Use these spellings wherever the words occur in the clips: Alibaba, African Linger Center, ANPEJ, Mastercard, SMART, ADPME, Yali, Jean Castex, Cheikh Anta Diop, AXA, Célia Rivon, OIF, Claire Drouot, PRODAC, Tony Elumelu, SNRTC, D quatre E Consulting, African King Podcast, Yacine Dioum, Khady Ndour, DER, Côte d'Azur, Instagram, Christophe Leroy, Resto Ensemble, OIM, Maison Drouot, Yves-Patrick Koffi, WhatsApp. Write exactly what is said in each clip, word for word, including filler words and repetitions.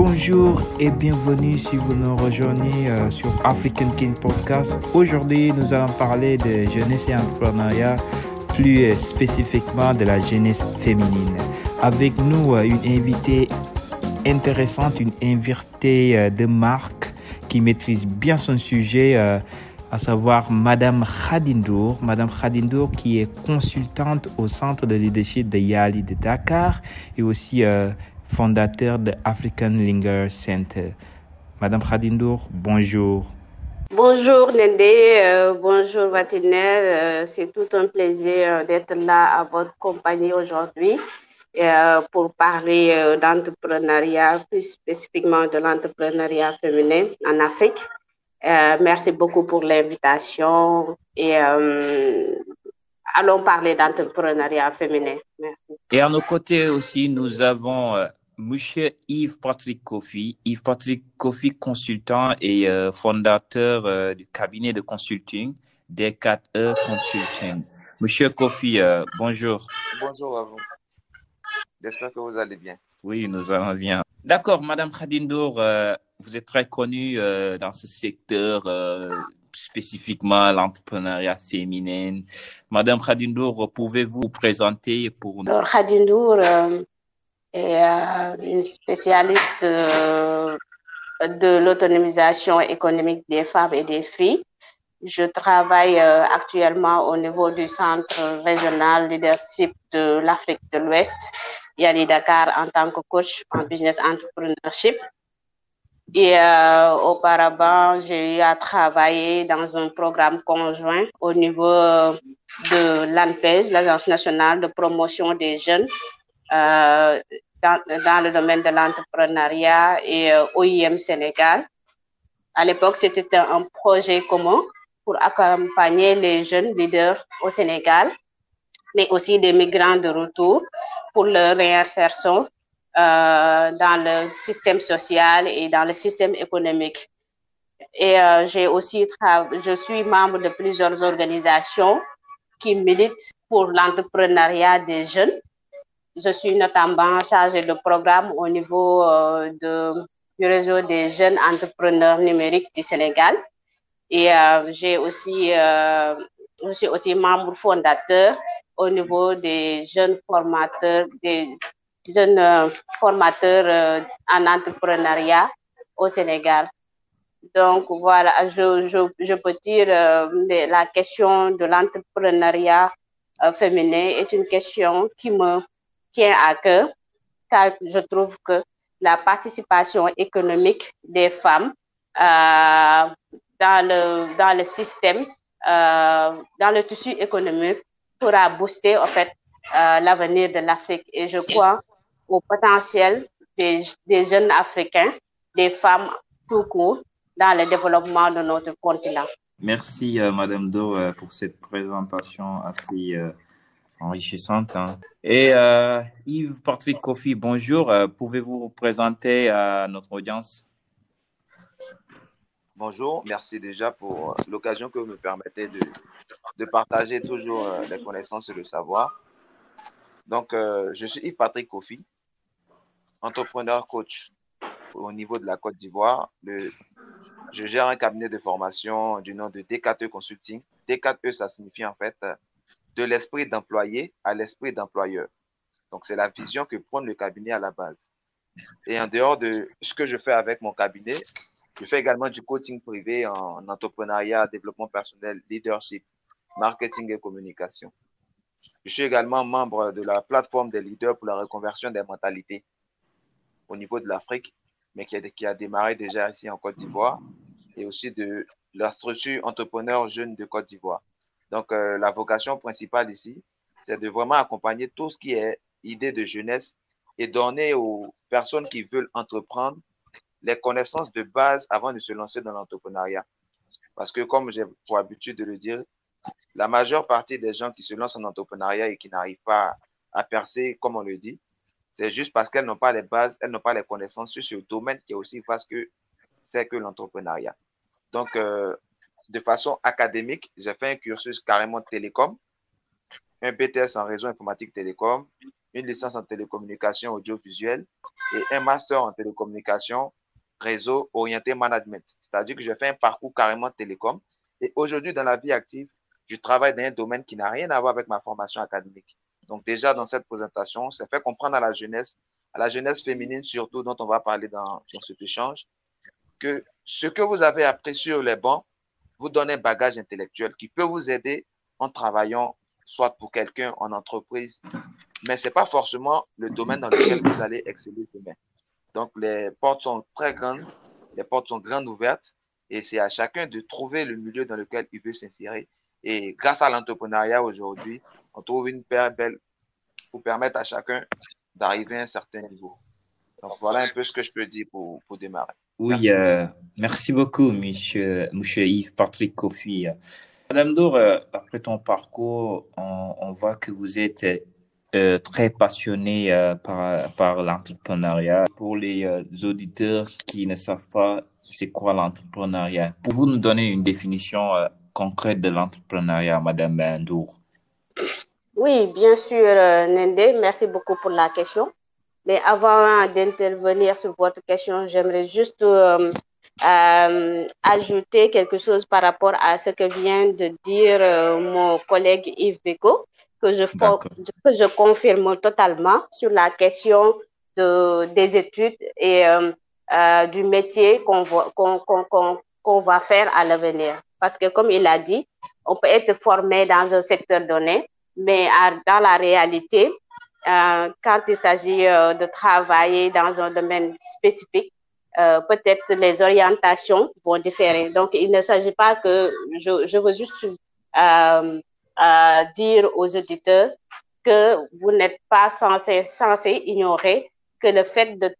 Bonjour et bienvenue si vous nous rejoignez euh, sur African King Podcast. Aujourd'hui, nous allons parler de jeunesse et entrepreneuriat, plus euh, spécifiquement de la jeunesse féminine. Avec nous, euh, une invitée intéressante, une invitée euh, de marque qui maîtrise bien son sujet, euh, à savoir Madame Khady Ndour. Madame Khady Ndour qui est consultante au centre de leadership de Yali de Dakar et aussi euh, fondateur de African Linger Center. Madame Khady Ndour, bonjour. Bonjour Nende, euh, bonjour Vatinel. Euh, c'est tout un plaisir d'être là à votre compagnie aujourd'hui euh, pour parler euh, d'entrepreneuriat, plus spécifiquement de l'entrepreneuriat féminin en Afrique. Euh, merci beaucoup pour l'invitation et euh, allons parler d'entrepreneuriat féminin. Merci. Et à nos côtés aussi, nous avons euh, Monsieur Yves-Patrick Koffi, Yves-Patrick Koffi, consultant et euh, fondateur euh, du cabinet de consulting D quatre E Consulting. Monsieur Koffi, euh, bonjour. Bonjour à vous. J'espère que vous allez bien. Oui, nous allons bien. D'accord, Madame Khady Ndour, euh, vous êtes très connue euh, dans ce secteur, euh, spécifiquement l'entrepreneuriat féminin. Madame Khady Ndour, pouvez-vous vous présenter pour nous? Alors, Khady Ndour, euh... et euh, une spécialiste euh, de l'autonomisation économique des femmes et des filles. Je travaille euh, actuellement au niveau du Centre régional leadership de l'Afrique de l'Ouest, Yali Dakar, en tant que coach en business entrepreneurship. Et euh, auparavant, j'ai eu à travailler dans un programme conjoint au niveau de l'ANPEJ, l'Agence nationale de promotion des jeunes, Euh, dans, dans le domaine de l'entrepreneuriat et euh, O I M Sénégal. À l'époque, c'était un, un projet commun pour accompagner les jeunes leaders au Sénégal, mais aussi des migrants de retour pour leur réinsertion euh, dans le système social et dans le système économique. Et euh, j'ai aussi tra- je suis membre de plusieurs organisations qui militent pour l'entrepreneuriat des jeunes. Je suis notamment chargée de programme au niveau euh, de, du réseau des jeunes entrepreneurs numériques du Sénégal. Et euh, j'ai aussi, euh, je suis aussi membre fondateur au niveau des jeunes formateurs, des jeunes euh, formateurs euh, en entrepreneuriat au Sénégal. Donc voilà, je, je, je peux dire euh, la question de l'entrepreneuriat euh, féminin est une question qui me tient à cœur, car je trouve que la participation économique des femmes euh, dans le dans le système, euh, dans le tissu économique, pourra booster en fait euh, l'avenir de l'Afrique. Et je crois au potentiel des, des jeunes Africains, des femmes tout court, dans le développement de notre continent. Merci, euh, Madame Ndour, pour cette présentation assez Euh... enrichissante. Hein. Et euh, Yves-Patrick Koffi, bonjour. Euh, pouvez-vous vous présenter à notre audience? Bonjour, merci déjà pour l'occasion que vous me permettez de, de partager toujours les connaissances et le savoir. Donc, euh, je suis Yves-Patrick Koffi, entrepreneur coach au niveau de la Côte d'Ivoire. Le, je gère un cabinet de formation du nom de D quatre E Consulting. D quatre E, ça signifie en fait de l'esprit d'employé à l'esprit d'employeur. Donc, c'est la vision que prend le cabinet à la base. Et en dehors de ce que je fais avec mon cabinet, je fais également du coaching privé en entrepreneuriat, développement personnel, leadership, marketing et communication. Je suis également membre de la plateforme des leaders pour la reconversion des mentalités au niveau de l'Afrique, mais qui a, qui a démarré déjà ici en Côte d'Ivoire, et aussi de la structure entrepreneur jeune de Côte d'Ivoire. Donc, euh, la vocation principale ici, c'est de vraiment accompagner tout ce qui est idée de jeunesse et donner aux personnes qui veulent entreprendre les connaissances de base avant de se lancer dans l'entrepreneuriat. Parce que, comme j'ai pour habitude de le dire, la majeure partie des gens qui se lancent en entrepreneuriat et qui n'arrivent pas à percer, comme on le dit, c'est juste parce qu'elles n'ont pas les bases, elles n'ont pas les connaissances sur ce domaine qui est aussi vaste que c'est que l'entrepreneuriat. Donc, euh, de façon académique, j'ai fait un cursus carrément télécom, un B T S en réseau informatique télécom, une licence en télécommunication audiovisuelle et un master en télécommunication, réseau orienté management. C'est-à-dire que j'ai fait un parcours carrément télécom. Et aujourd'hui, dans la vie active, je travaille dans un domaine qui n'a rien à voir avec ma formation académique. Donc déjà, dans cette présentation, c'est faire comprendre à la jeunesse, à la jeunesse féminine surtout, dont on va parler dans, dans cet échange, que ce que vous avez appris sur les bancs vous donne un bagage intellectuel qui peut vous aider en travaillant soit pour quelqu'un en entreprise, mais ce n'est pas forcément le domaine dans lequel vous allez exceller demain. Donc, les portes sont très grandes, les portes sont grandes ouvertes et c'est à chacun de trouver le milieu dans lequel il veut s'insérer. Et grâce à l'entrepreneuriat aujourd'hui, on trouve une paire belle pour permettre à chacun d'arriver à un certain niveau. Donc, voilà un peu ce que je peux dire pour, pour démarrer. Oui, merci, euh, merci beaucoup, monsieur, monsieur Yves-Patrick Koffi. Madame Ndour, après ton parcours, on, on voit que vous êtes euh, très passionnée euh, par, par l'entrepreneuriat. Pour les euh, auditeurs qui ne savent pas c'est quoi l'entrepreneuriat, pouvez-vous nous donner une définition euh, concrète de l'entrepreneuriat, Madame Ndour? Oui, bien sûr, euh, Nende, merci beaucoup pour la question. Mais avant d'intervenir sur votre question, j'aimerais juste euh, euh, ajouter quelque chose par rapport à ce que vient de dire euh, mon collègue Yves Beko, que je, que je confirme totalement sur la question de, des études et euh, euh, du métier qu'on va, qu'on, qu'on, qu'on, qu'on va faire à l'avenir. Parce que comme il a dit, on peut être formé dans un secteur donné, mais à, dans la réalité, Euh, quand il s'agit euh, de travailler dans un domaine spécifique, euh, peut-être les orientations vont différer. Donc, il ne s'agit pas que je, je veux juste euh, euh, dire aux auditeurs que vous n'êtes pas censé, censé ignorer que le fait de,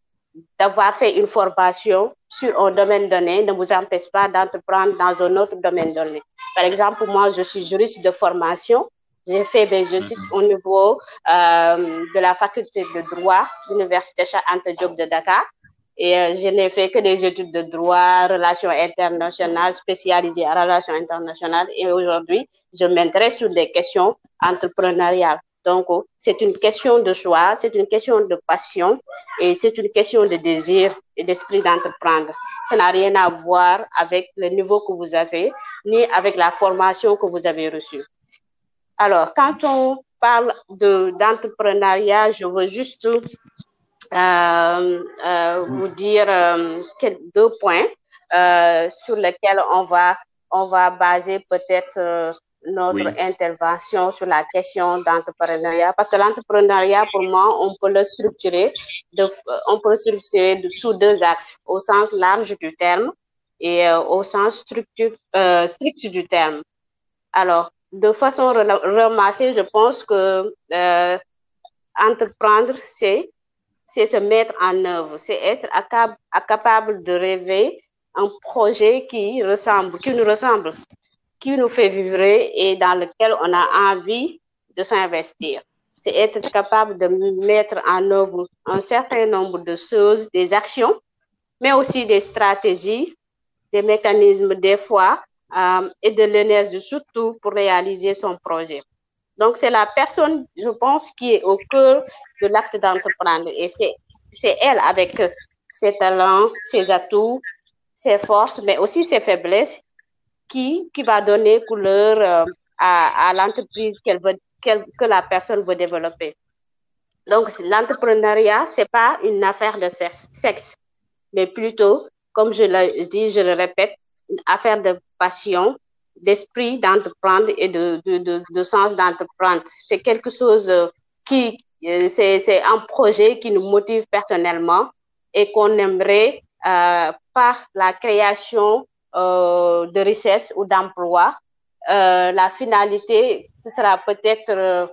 d'avoir fait une formation sur un domaine donné ne vous empêche pas d'entreprendre dans un autre domaine donné. Par exemple, moi, je suis juriste de formation. J'ai fait mes études au niveau euh, de la faculté de droit de l'Université Cheikh Anta Diop de Dakar. Et euh, je n'ai fait que des études de droit, relations internationales, spécialisées en relations internationales. Et aujourd'hui, je m'intéresse sur des questions entrepreneuriales. Donc, c'est une question de choix, c'est une question de passion et c'est une question de désir et d'esprit d'entreprendre. Ça n'a rien à voir avec le niveau que vous avez ni avec la formation que vous avez reçue. Alors, quand on parle de, d'entrepreneuriat, je veux juste euh, euh, vous dire euh, deux points euh, sur lesquels on va, on va baser peut-être euh, notre oui. intervention sur la question d'entrepreneuriat. Parce que l'entrepreneuriat, pour moi, on peut le structurer, de, on peut le structurer de, sous deux axes, au sens large du terme et euh, au sens structure, euh, strict du terme. Alors, de façon ramassée, je pense que euh, entreprendre, c'est, c'est se mettre en œuvre, c'est être acab- capable de rêver un projet qui ressemble, qui nous ressemble, qui nous fait vivre et dans lequel on a envie de s'investir. C'est être capable de mettre en œuvre un certain nombre de choses, des actions, mais aussi des stratégies, des mécanismes des fois, Euh, et de l'énergie surtout pour réaliser son projet. Donc, c'est la personne, je pense, qui est au cœur de l'acte d'entreprendre. Et c'est, c'est elle avec ses talents, ses atouts, ses forces, mais aussi ses faiblesses qui, qui va donner couleur euh, à, à l'entreprise qu'elle veut, qu'elle, que la personne veut développer. Donc, l'entrepreneuriat, c'est pas une affaire de sexe, mais plutôt, comme je le dis, je le répète, une affaire de passion, d'esprit d'entreprendre et de, de, de, de sens d'entreprendre. C'est quelque chose qui, c'est, c'est un projet qui nous motive personnellement et qu'on aimerait euh, par la création euh, de richesses ou d'emplois. Euh, la finalité, ce sera peut-être euh,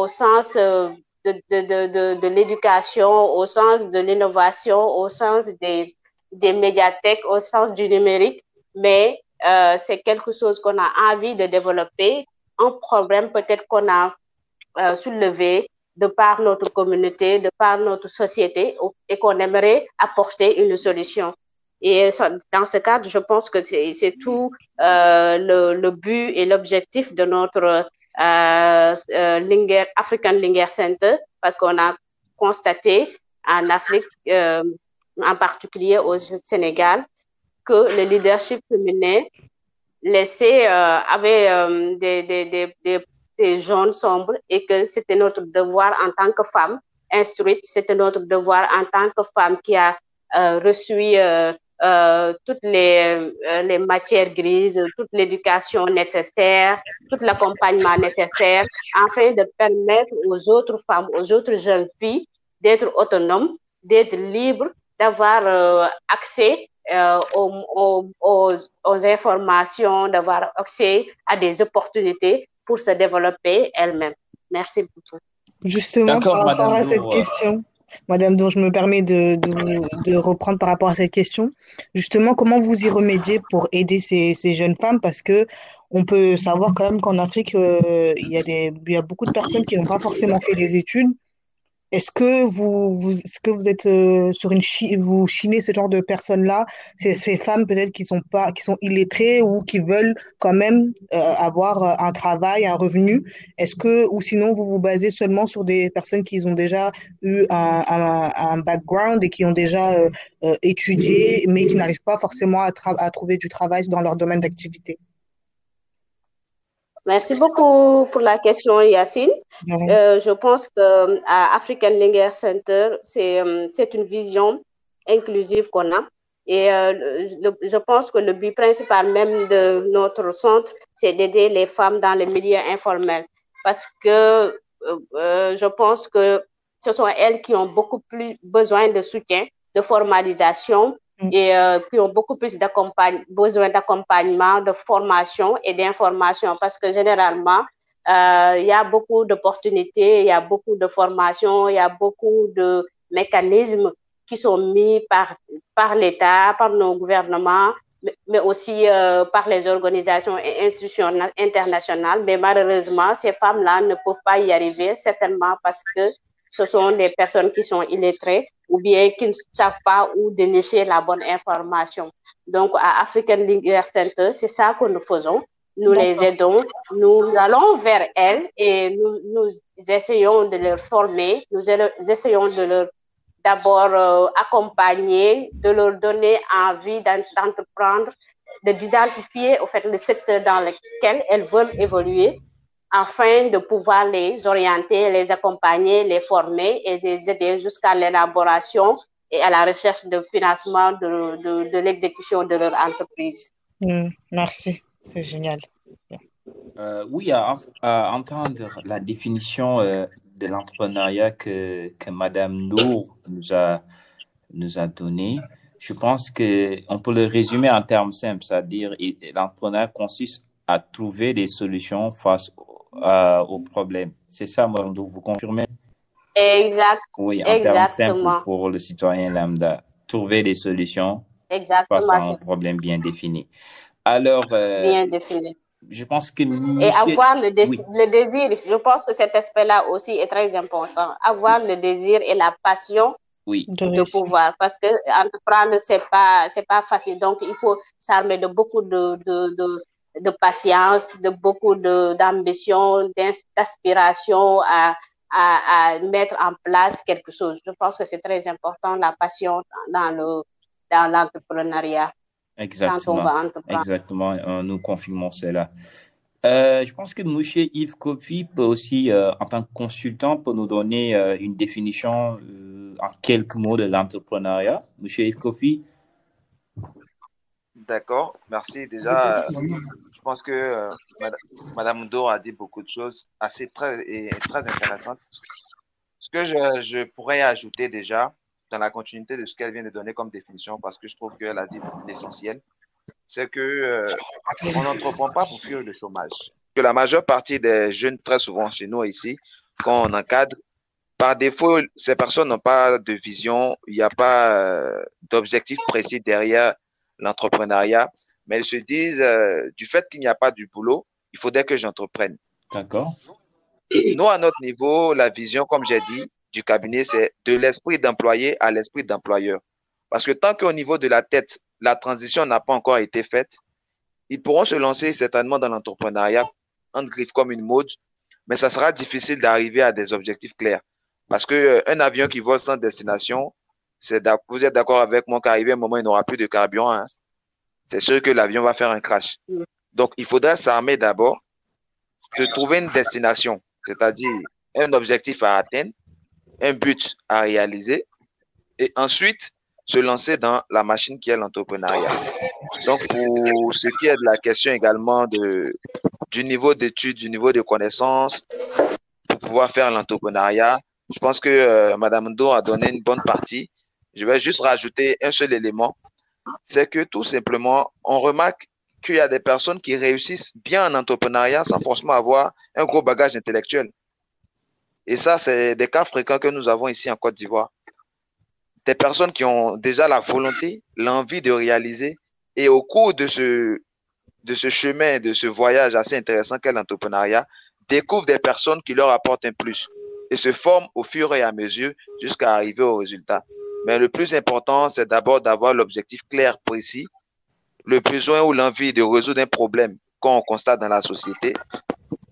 au sens euh, de, de, de, de, de l'éducation, au sens de l'innovation, au sens des, des médiathèques, au sens du numérique, mais Euh, c'est quelque chose qu'on a envie de développer, un problème peut-être qu'on a euh, soulevé de par notre communauté, de par notre société et qu'on aimerait apporter une solution. Et dans ce cadre, je pense que c'est, c'est tout euh, le, le but et l'objectif de notre euh, euh, Linger, African Linger Center parce qu'on a constaté en Afrique, euh, en particulier au Sénégal, que le leadership féminin laissait, euh, avait euh, des, des, des, des, des zones sombres et que c'était notre devoir en tant que femme instruite, c'était notre devoir en tant que femme qui a euh, reçu euh, euh, toutes les, euh, les matières grises, toute l'éducation nécessaire, tout l'accompagnement nécessaire, afin de permettre aux autres femmes, aux autres jeunes filles d'être autonomes, d'être libres, d'avoir euh, accès euh, aux, aux, aux informations, d'avoir accès à des opportunités pour se développer elles-mêmes. Merci beaucoup. Justement, d'accord, par rapport Madame à cette Ndour, question, Madame Ndour, je me permets de, de, de reprendre par rapport à cette question. Justement, comment vous y remédiez pour aider ces, ces jeunes femmes? Parce que on peut savoir quand même qu'en Afrique, euh, il y a des, il y a beaucoup de personnes qui n'ont pas forcément fait des études. Est-ce que vous, vous, est-ce que vous êtes euh, sur une chi- vous chinez ce genre de personnes-là, ces, ces femmes peut-être qui sont pas, qui sont illettrées ou qui veulent quand même euh, avoir un travail, un revenu. Est-ce que ou sinon vous vous basez seulement sur des personnes qui ont déjà eu un, un, un background et qui ont déjà euh, euh, étudié, mais qui n'arrivent pas forcément à, tra- à trouver du travail dans leur domaine d'activité? Merci beaucoup pour la question, Yacine. Mmh. Euh, je pense que à African Linger Center, c'est, c'est une vision inclusive qu'on a. Et euh, le, je pense que le but principal même de notre centre, c'est d'aider les femmes dans les milieux informels. Parce que euh, je pense que ce sont elles qui ont beaucoup plus besoin de soutien, de formalisation, et euh, qui ont beaucoup plus d'accompagn- besoin d'accompagnement, de formation et d'information, parce que généralement, euh, il y a beaucoup d'opportunités, il y a beaucoup de formations, il y a beaucoup de mécanismes qui sont mis par, par l'État, par nos gouvernements, mais, mais aussi euh, par les organisations et institutions internationales. Mais malheureusement, ces femmes-là ne peuvent pas y arriver, certainement parce que ce sont des personnes qui sont illettrées ou bien qui ne savent pas où dénicher la bonne information. Donc, à African Linger Center, c'est ça que nous faisons. Nous D'accord. les aidons, nous allons vers elles et nous, nous essayons de les former, nous essayons de leur d'abord euh, accompagner, de leur donner envie d'entreprendre, d'identifier au fait le secteur dans lequel elles veulent évoluer, afin de pouvoir les orienter, les accompagner, les former et les aider jusqu'à l'élaboration et à la recherche de financement de, de, de l'exécution de leur entreprise. Mmh, merci, c'est génial. Euh, oui, à, à entendre la définition euh, de l'entrepreneuriat que, que Madame Ndour nous a, nous a donnée, je pense qu'on peut le résumer en termes simples, c'est-à-dire l'entrepreneuriat consiste à trouver des solutions face aux Euh, au problème. C'est ça, Mme Ndour, vous confirmez? Exact. Oui, en exactement. Termes simples pour le citoyen lambda, trouver des solutions exactement face à un problème bien défini. Alors, euh, bien défini. Je pense que... Et avoir le, dé- oui. le désir, je pense que cet aspect-là aussi est très important. Avoir oui. le désir et la passion oui. de oui. pouvoir, parce que entreprendre, c'est pas, c'est pas facile. Donc, il faut s'armer de beaucoup de... de, de de patience, de beaucoup de, d'ambition, d'aspiration à, à, à mettre en place quelque chose. Je pense que c'est très important, la passion dans, le, dans l'entrepreneuriat. Exactement. Quand on va entreprendre. Exactement, nous confirmons cela. Euh, je pense que M. Yves Koffi peut aussi, euh, en tant que consultant, peut nous donner euh, une définition euh, en quelques mots de l'entrepreneuriat. M. Yves Koffi. D'accord, merci. Déjà, euh, je pense que euh, Madame Ndour a dit beaucoup de choses assez très, et très intéressantes. Ce que je, je pourrais ajouter déjà, dans la continuité de ce qu'elle vient de donner comme définition, parce que je trouve qu'elle a dit l'essentiel, c'est qu'on euh, n'entreprend pas pour fuir le chômage. Que la majeure partie des jeunes, très souvent chez nous ici, quand on encadre, par défaut, ces personnes n'ont pas de vision, il n'y a pas euh, d'objectif précis derrière l'entrepreneuriat, mais ils se disent euh, du fait qu'il n'y a pas du boulot, il faudrait que j'entreprenne. D'accord. Nous, à notre niveau, la vision, comme j'ai dit, du cabinet, c'est de l'esprit d'employé à l'esprit d'employeur. Parce que tant qu'au niveau de la tête, la transition n'a pas encore été faite, ils pourront se lancer certainement dans l'entrepreneuriat, en griffe comme une mode, mais ça sera difficile d'arriver à des objectifs clairs. Parce que euh, un avion qui vole sans destination, c'est vous êtes d'accord avec moi qu'arrivé un moment, il n'aura plus de carburant. Hein. C'est sûr que l'avion va faire un crash. Donc, il faudra s'armer d'abord de trouver une destination, c'est-à-dire un objectif à atteindre, un but à réaliser, et ensuite se lancer dans la machine qui est l'entrepreneuriat. Donc, pour ce qui est de la question également de, du niveau d'études, du niveau de connaissances, pour pouvoir faire l'entrepreneuriat, je pense que euh, Madame Ndour a donné une bonne partie. Je vais juste rajouter un seul élément, c'est que tout simplement, on remarque qu'il y a des personnes qui réussissent bien en entrepreneuriat sans forcément avoir un gros bagage intellectuel. Et ça, c'est des cas fréquents que nous avons ici en Côte d'Ivoire. Des personnes qui ont déjà la volonté, l'envie de réaliser, et au cours de ce, de ce chemin, de ce voyage assez intéressant qu'est l'entrepreneuriat, découvrent des personnes qui leur apportent un plus et se forment au fur et à mesure jusqu'à arriver au résultat. Mais le plus important, c'est d'abord d'avoir l'objectif clair, précis, le besoin ou l'envie de résoudre un problème qu'on constate dans la société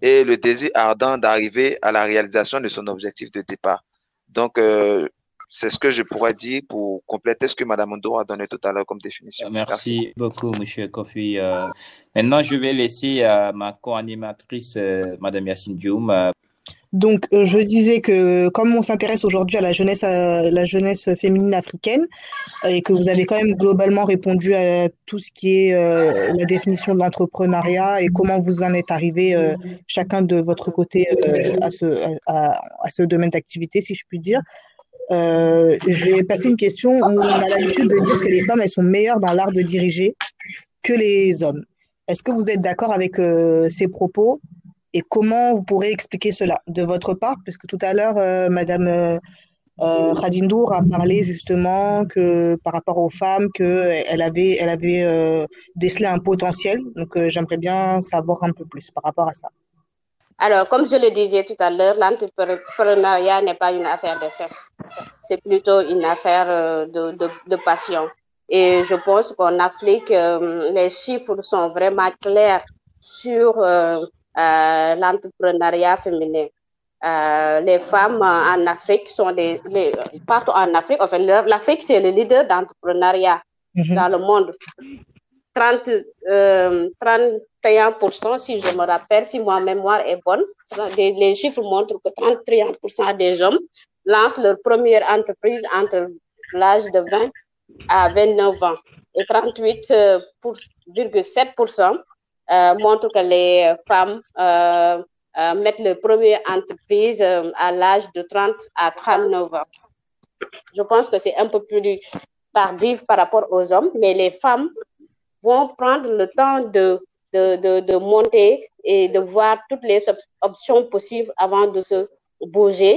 et le désir ardent d'arriver à la réalisation de son objectif de départ. Donc, euh, c'est ce que je pourrais dire pour compléter ce que Mme Ndour a donné tout à l'heure comme définition. Merci, Merci. beaucoup, M. Koffi. Euh, maintenant, je vais laisser euh, ma co-animatrice, euh, Mme Yacine Dioum. Euh. Donc, euh, je disais que comme on s'intéresse aujourd'hui à la jeunesse, à la jeunesse féminine africaine, et que vous avez quand même globalement répondu à tout ce qui est euh, la définition de l'entrepreneuriat et comment vous en êtes arrivé euh, chacun de votre côté euh, à ce, à, à ce domaine d'activité, si je puis dire. Euh, j'ai passé une question où on a l'habitude de dire que les femmes, elles sont meilleures dans l'art de diriger que les hommes. Est-ce que vous êtes d'accord avec euh, ces propos ? Et comment vous pourrez expliquer cela de votre part? Parce que tout à l'heure, euh, Madame euh, euh, Khady Ndour a parlé justement que par rapport aux femmes, qu'elle avait, elle avait euh, décelé un potentiel. Donc, euh, j'aimerais bien savoir un peu plus par rapport à ça. Alors, comme je le disais tout à l'heure, l'entrepreneuriat n'est pas une affaire de sexe. C'est plutôt une affaire de, de, de passion. Et je pense qu'en Afrique, euh, les chiffres sont vraiment clairs sur... Euh, Euh, l'entrepreneuriat féminin. Euh, les femmes euh, en Afrique sont les, les partout en Afrique. Enfin, l'Afrique c'est le leader d'entrepreneuriat mm-hmm. dans le monde. trente, euh, trente et un pour cent, si je me rappelle, si ma mémoire est bonne, les, les chiffres montrent que trente et un pour cent des hommes lancent leur première entreprise entre l'âge de vingt à vingt-neuf ans et trente-huit virgule sept pour cent Euh, montre que les femmes euh, euh, mettent leur première entreprise euh, à l'âge de trente à trente-neuf ans. Je pense que c'est un peu plus tardif par rapport aux hommes, mais les femmes vont prendre le temps de, de, de, de monter et de voir toutes les options possibles avant de se bouger,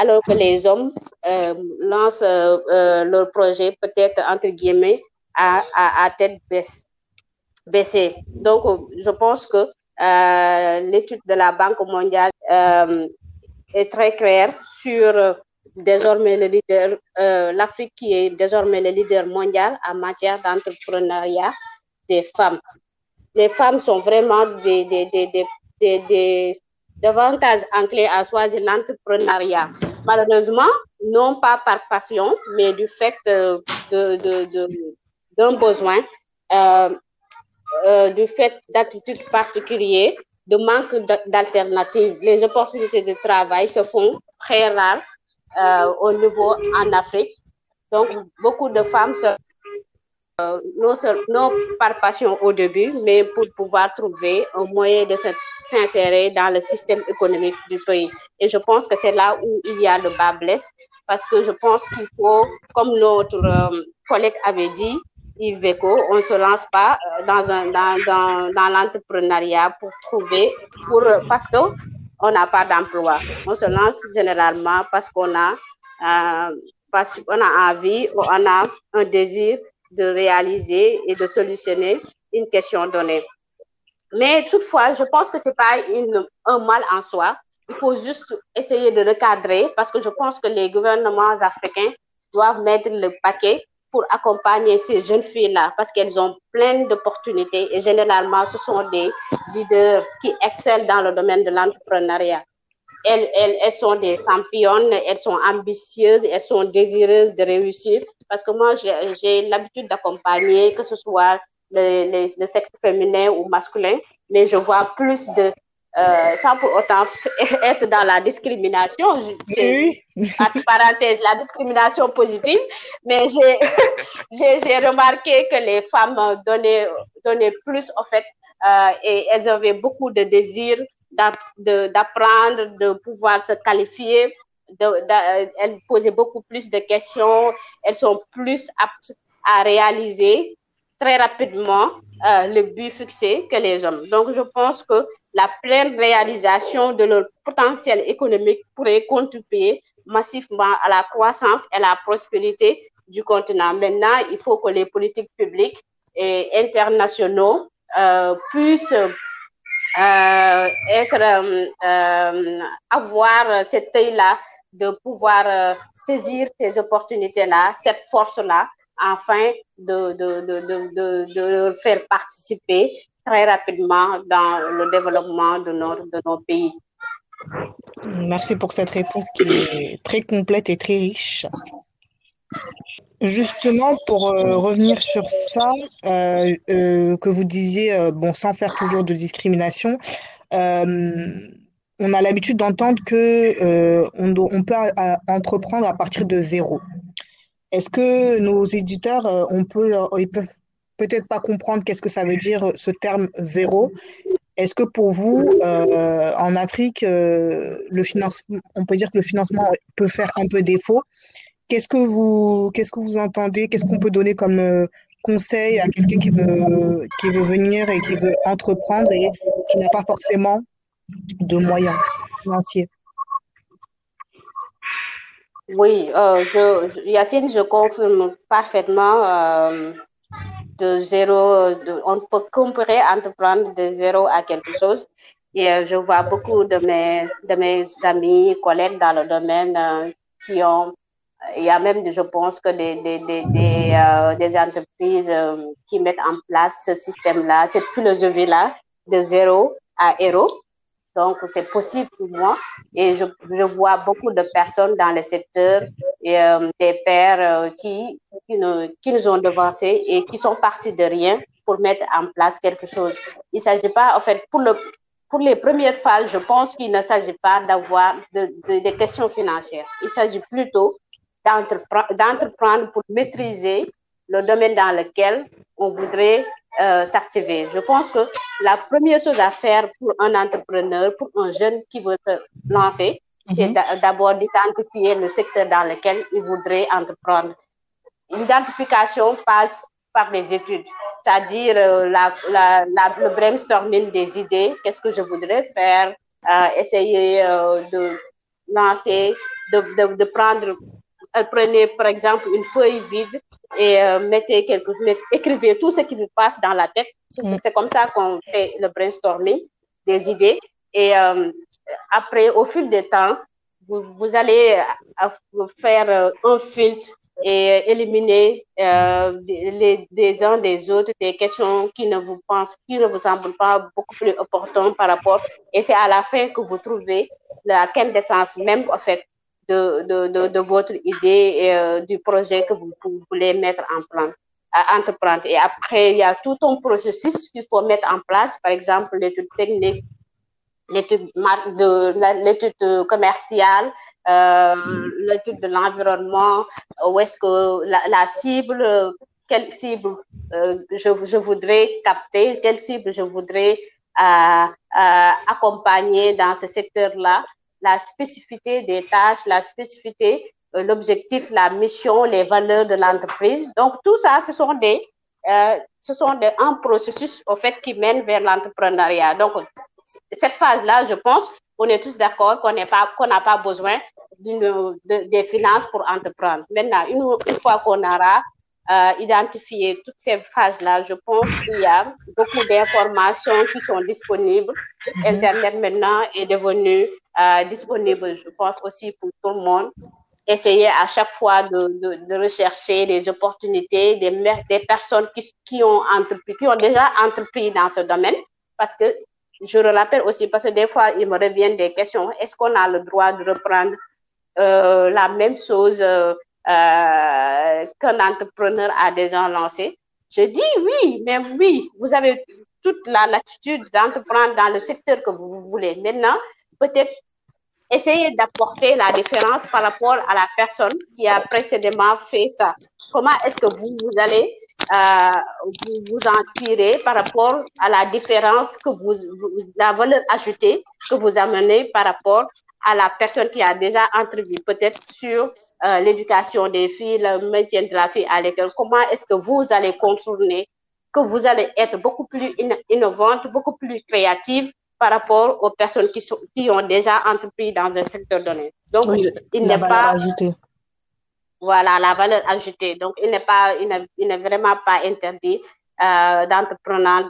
alors que les hommes euh, lancent euh, euh, leur projet peut-être entre guillemets à, à, à tête baisse. baissé. Donc, je pense que euh, l'étude de la Banque mondiale euh, est très claire sur euh, désormais le leader, euh, l'Afrique qui est désormais le leader mondial en matière d'entrepreneuriat des femmes. Les femmes sont vraiment des, des, des, des, des, des davantage enclins à choisir l'entrepreneuriat. Malheureusement, non pas par passion, mais du fait de, de, de, de, d'un besoin. Euh, Euh, du fait d'attitudes particulières, de manque d'alternatives. Les opportunités de travail se font très rares euh, au niveau en Afrique. Donc, beaucoup de femmes, se, euh, non, non par passion au début, mais pour pouvoir trouver un moyen de s'insérer dans le système économique du pays. Et je pense que c'est là où il y a le bât blesse, parce que je pense qu'il faut, comme notre euh, collègue avait dit, Yves-Patrick, on ne se lance pas dans, un, dans, dans, dans l'entrepreneuriat pour trouver, pour, parce qu'on n'a pas d'emploi. On se lance généralement parce qu'on a, euh, parce qu'on a envie, on a un désir de réaliser et de solutionner une question donnée. Mais toutefois, je pense que ce n'est pas une, un mal en soi. Il faut juste essayer de recadrer parce que je pense que les gouvernements africains doivent mettre le paquet pour accompagner ces jeunes filles-là, parce qu'elles ont plein d'opportunités et généralement, ce sont des leaders qui excellent dans le domaine de l'entrepreneuriat. Elles, elles, elles sont des championnes, elles sont ambitieuses, elles sont désireuses de réussir. Parce que moi, j'ai, j'ai l'habitude d'accompagner, que ce soit le, le, le sexe féminin ou masculin, mais je vois plus de... Euh, sans pour autant être dans la discrimination, c'est entre parenthèses la discrimination positive, mais j'ai, j'ai, j'ai remarqué que les femmes donnaient, donnaient plus en fait, euh, et elles avaient beaucoup de désir d'app, de, d'apprendre, de pouvoir se qualifier, de, de, elles posaient beaucoup plus de questions, elles sont plus aptes à réaliser très rapidement euh, le but fixé que les hommes. Donc, je pense que la pleine réalisation de leur potentiel économique pourrait contribuer massivement à la croissance et à la prospérité du continent. Maintenant, il faut que les politiques publiques et internationaux euh, puissent euh, être, euh, euh, avoir cet œil-là de pouvoir euh, saisir ces opportunités-là, cette force-là, afin de, de, de, de, de, de faire participer très rapidement dans le développement de, nos, de nos pays. Merci pour cette réponse qui est très complète et très riche. Justement, pour euh, revenir sur ça, euh, euh, que vous disiez, euh, bon, sans faire toujours de discrimination, euh, on a l'habitude d'entendre que euh, on, on peut à, à entreprendre à partir de zéro. Est-ce que nos éditeurs, on peut, ils peuvent peut-être pas comprendre qu'est-ce que ça veut dire ce terme zéro? Est-ce que pour vous, euh, en Afrique, euh, le financement, on peut dire que le financement peut faire un peu défaut? Qu'est-ce que vous, qu'est-ce que vous entendez? Qu'est-ce qu'on peut donner comme euh, conseil à quelqu'un qui veut, qui veut venir et qui veut entreprendre et qui n'a pas forcément de moyens financiers? Oui, euh, je, je, Yacine, je confirme parfaitement euh, de zéro, de, on peut comparer, entreprendre de zéro à quelque chose. Et euh, je vois beaucoup de mes, de mes amis, collègues dans le domaine euh, qui ont, il y a même, je pense, que des, des, des, des, euh, des entreprises euh, qui mettent en place ce système-là, cette philosophie-là, de zéro à héros. Donc, c'est possible pour moi. Et je, je vois beaucoup de personnes dans le secteur, et, euh, des pères euh, qui, qui, nous, qui nous ont devancés et qui sont partis de rien pour mettre en place quelque chose. Il ne s'agit pas, en fait, pour, le, pour les premières phases, je pense qu'il ne s'agit pas d'avoir de, de, de questions financières. Il s'agit plutôt d'entrepre, d'entreprendre pour maîtriser le domaine dans lequel on voudrait euh, s'activer. Je pense que la première chose à faire pour un entrepreneur, pour un jeune qui veut se lancer, mm-hmm. c'est d'abord d'identifier le secteur dans lequel il voudrait entreprendre. L'identification passe par les études, c'est-à-dire euh, la, la, la, le brainstorming des idées, qu'est-ce que je voudrais faire, euh, essayer euh, de lancer, de, de, de prendre, euh, prenez par exemple une feuille vide, et euh, mettez quelque, mettez, écrivez tout ce qui vous passe dans la tête. C'est, c'est comme ça qu'on fait le brainstorming des idées. Et euh, après, au fil du temps, vous, vous allez faire un filtre et éliminer euh, les, des uns des autres des questions qui ne vous pensent, qui ne vous semblent pas beaucoup plus opportunes par rapport. Et c'est à la fin que vous trouvez la quintessence même, en fait, De, de, de, de votre idée et euh, du projet que vous, vous voulez mettre en plan, à entreprendre. Et après, il y a tout un processus qu'il faut mettre en place, par exemple l'étude technique, l'étude, de, l'étude commerciale, euh, l'étude de l'environnement, où est-ce que la, la cible, quelle cible euh, je, je voudrais capter, quelle cible je voudrais euh, euh, accompagner dans ce secteur-là. La spécificité des tâches, la spécificité, euh, l'objectif, la mission, les valeurs de l'entreprise. Donc, tout ça, ce sont des, euh, ce sont des, un processus, au fait, qui mène vers l'entrepreneuriat. Donc, cette phase-là, je pense, on est tous d'accord qu'on n'est pas, qu'on n'a pas besoin d'une, de, des finances pour entreprendre. Maintenant, une, une fois qu'on aura euh, identifié toutes ces phases-là, je pense qu'il y a beaucoup d'informations qui sont disponibles. Internet maintenant est devenu Euh, disponible, je pense, aussi pour tout le monde. Essayer à chaque fois de, de, de rechercher des opportunités, des, des personnes qui, qui, ont entrepris, qui ont déjà entrepris dans ce domaine, parce que Je le rappelle aussi parce que des fois, il me reviennent des questions. Est-ce qu'on a le droit de reprendre euh, la même chose euh, euh, qu'un entrepreneur a déjà lancé? Je dis oui, mais oui, vous avez toute la latitude d'entreprendre dans le secteur que vous voulez. Maintenant, peut-être essayer d'apporter la différence par rapport à la personne qui a précédemment fait ça. Comment est-ce que vous, vous allez euh, vous, vous en tirer par rapport à la différence que vous, vous, la valeur ajoutée que vous amenez par rapport à la personne qui a déjà entrevu peut-être sur euh, l'éducation des filles, le maintien de la fille à l'école. Comment est-ce que vous allez contourner, que vous allez être beaucoup plus in innovante, beaucoup plus créative par rapport aux personnes qui, sont, qui ont déjà entrepris dans un secteur donné. Donc, oui, il n'est pas... Ajoutée. Voilà, la valeur ajoutée. Donc, il n'est pas, il n'est vraiment pas interdit euh, d'entreprendre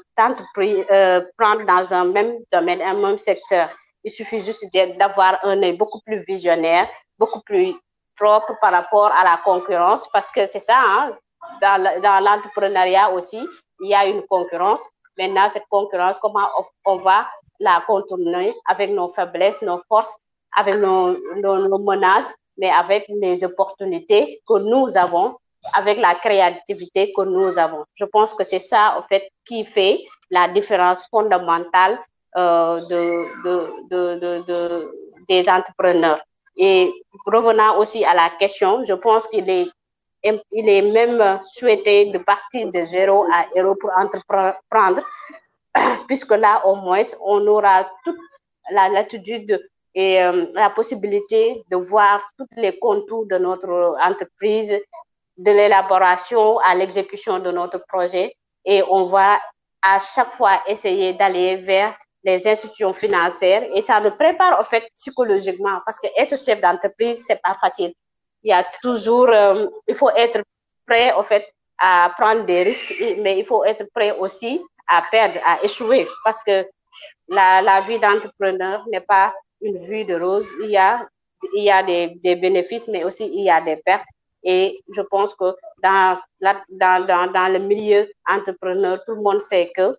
euh, prendre dans un même domaine, un même secteur. Il suffit juste d'avoir un œil beaucoup plus visionnaire, beaucoup plus propre par rapport à la concurrence, parce que c'est ça, hein, dans l'entrepreneuriat aussi, il y a une concurrence. Maintenant, cette concurrence, comment on va la contourner avec nos faiblesses, nos forces, avec nos, nos, nos menaces, mais avec les opportunités que nous avons, avec la créativité que nous avons. Je pense que c'est ça, en fait, qui fait la différence fondamentale euh, de, de, de, de, de, des entrepreneurs. Et revenant aussi à la question, je pense qu'il est, il est même souhaité de partir de zéro à zéro pour entreprendre, puisque là, au moins, on aura toute la latitude et euh, la possibilité de voir tous les contours de notre entreprise, de l'élaboration à l'exécution de notre projet. Et on va à chaque fois essayer d'aller vers les institutions financières. Et ça nous prépare, en fait, psychologiquement, parce qu'être chef d'entreprise, c'est pas facile. Il y a toujours, euh, il faut être prêt, en fait, à prendre des risques, mais il faut être prêt aussi à perdre, à échouer, parce que la, la vie d'entrepreneur n'est pas une vue de rose. Il y a, il y a des, des bénéfices, mais aussi il y a des pertes. Et je pense que dans, la, dans, dans, dans le milieu entrepreneur, tout le monde sait que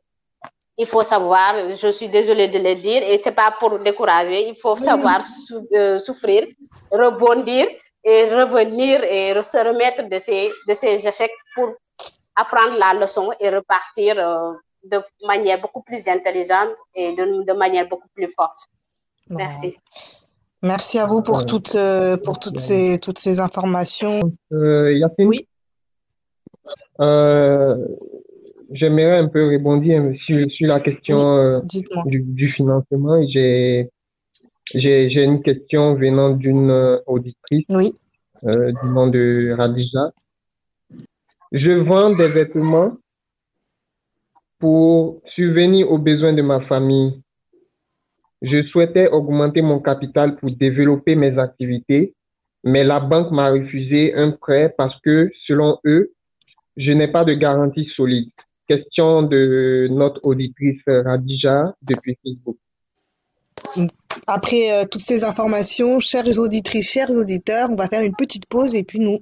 il faut savoir, je suis désolée de le dire, et c'est pas pour décourager, il faut savoir sou, euh, souffrir, rebondir, et revenir et se remettre de ces, de ces échecs pour apprendre la leçon et repartir euh, de manière beaucoup plus intelligente et de, de manière beaucoup plus forte. Merci. Merci à vous pour voilà. toutes, euh, pour toutes, ces, toutes ces informations. Euh, Yacine, oui. Euh, j'aimerais un peu rebondir sur, sur la question euh, du, du financement. J'ai J'ai, j'ai une question venant d'une auditrice, oui. euh, du nom de Radija. Je vends des vêtements pour subvenir aux besoins de ma famille. Je souhaitais augmenter mon capital pour développer mes activités, mais la banque m'a refusé un prêt parce que, selon eux, je n'ai pas de garantie solide. Question de notre auditrice Radija depuis Facebook. Après euh, toutes ces informations, chères auditrices, chers auditeurs, on va faire une petite pause et puis nous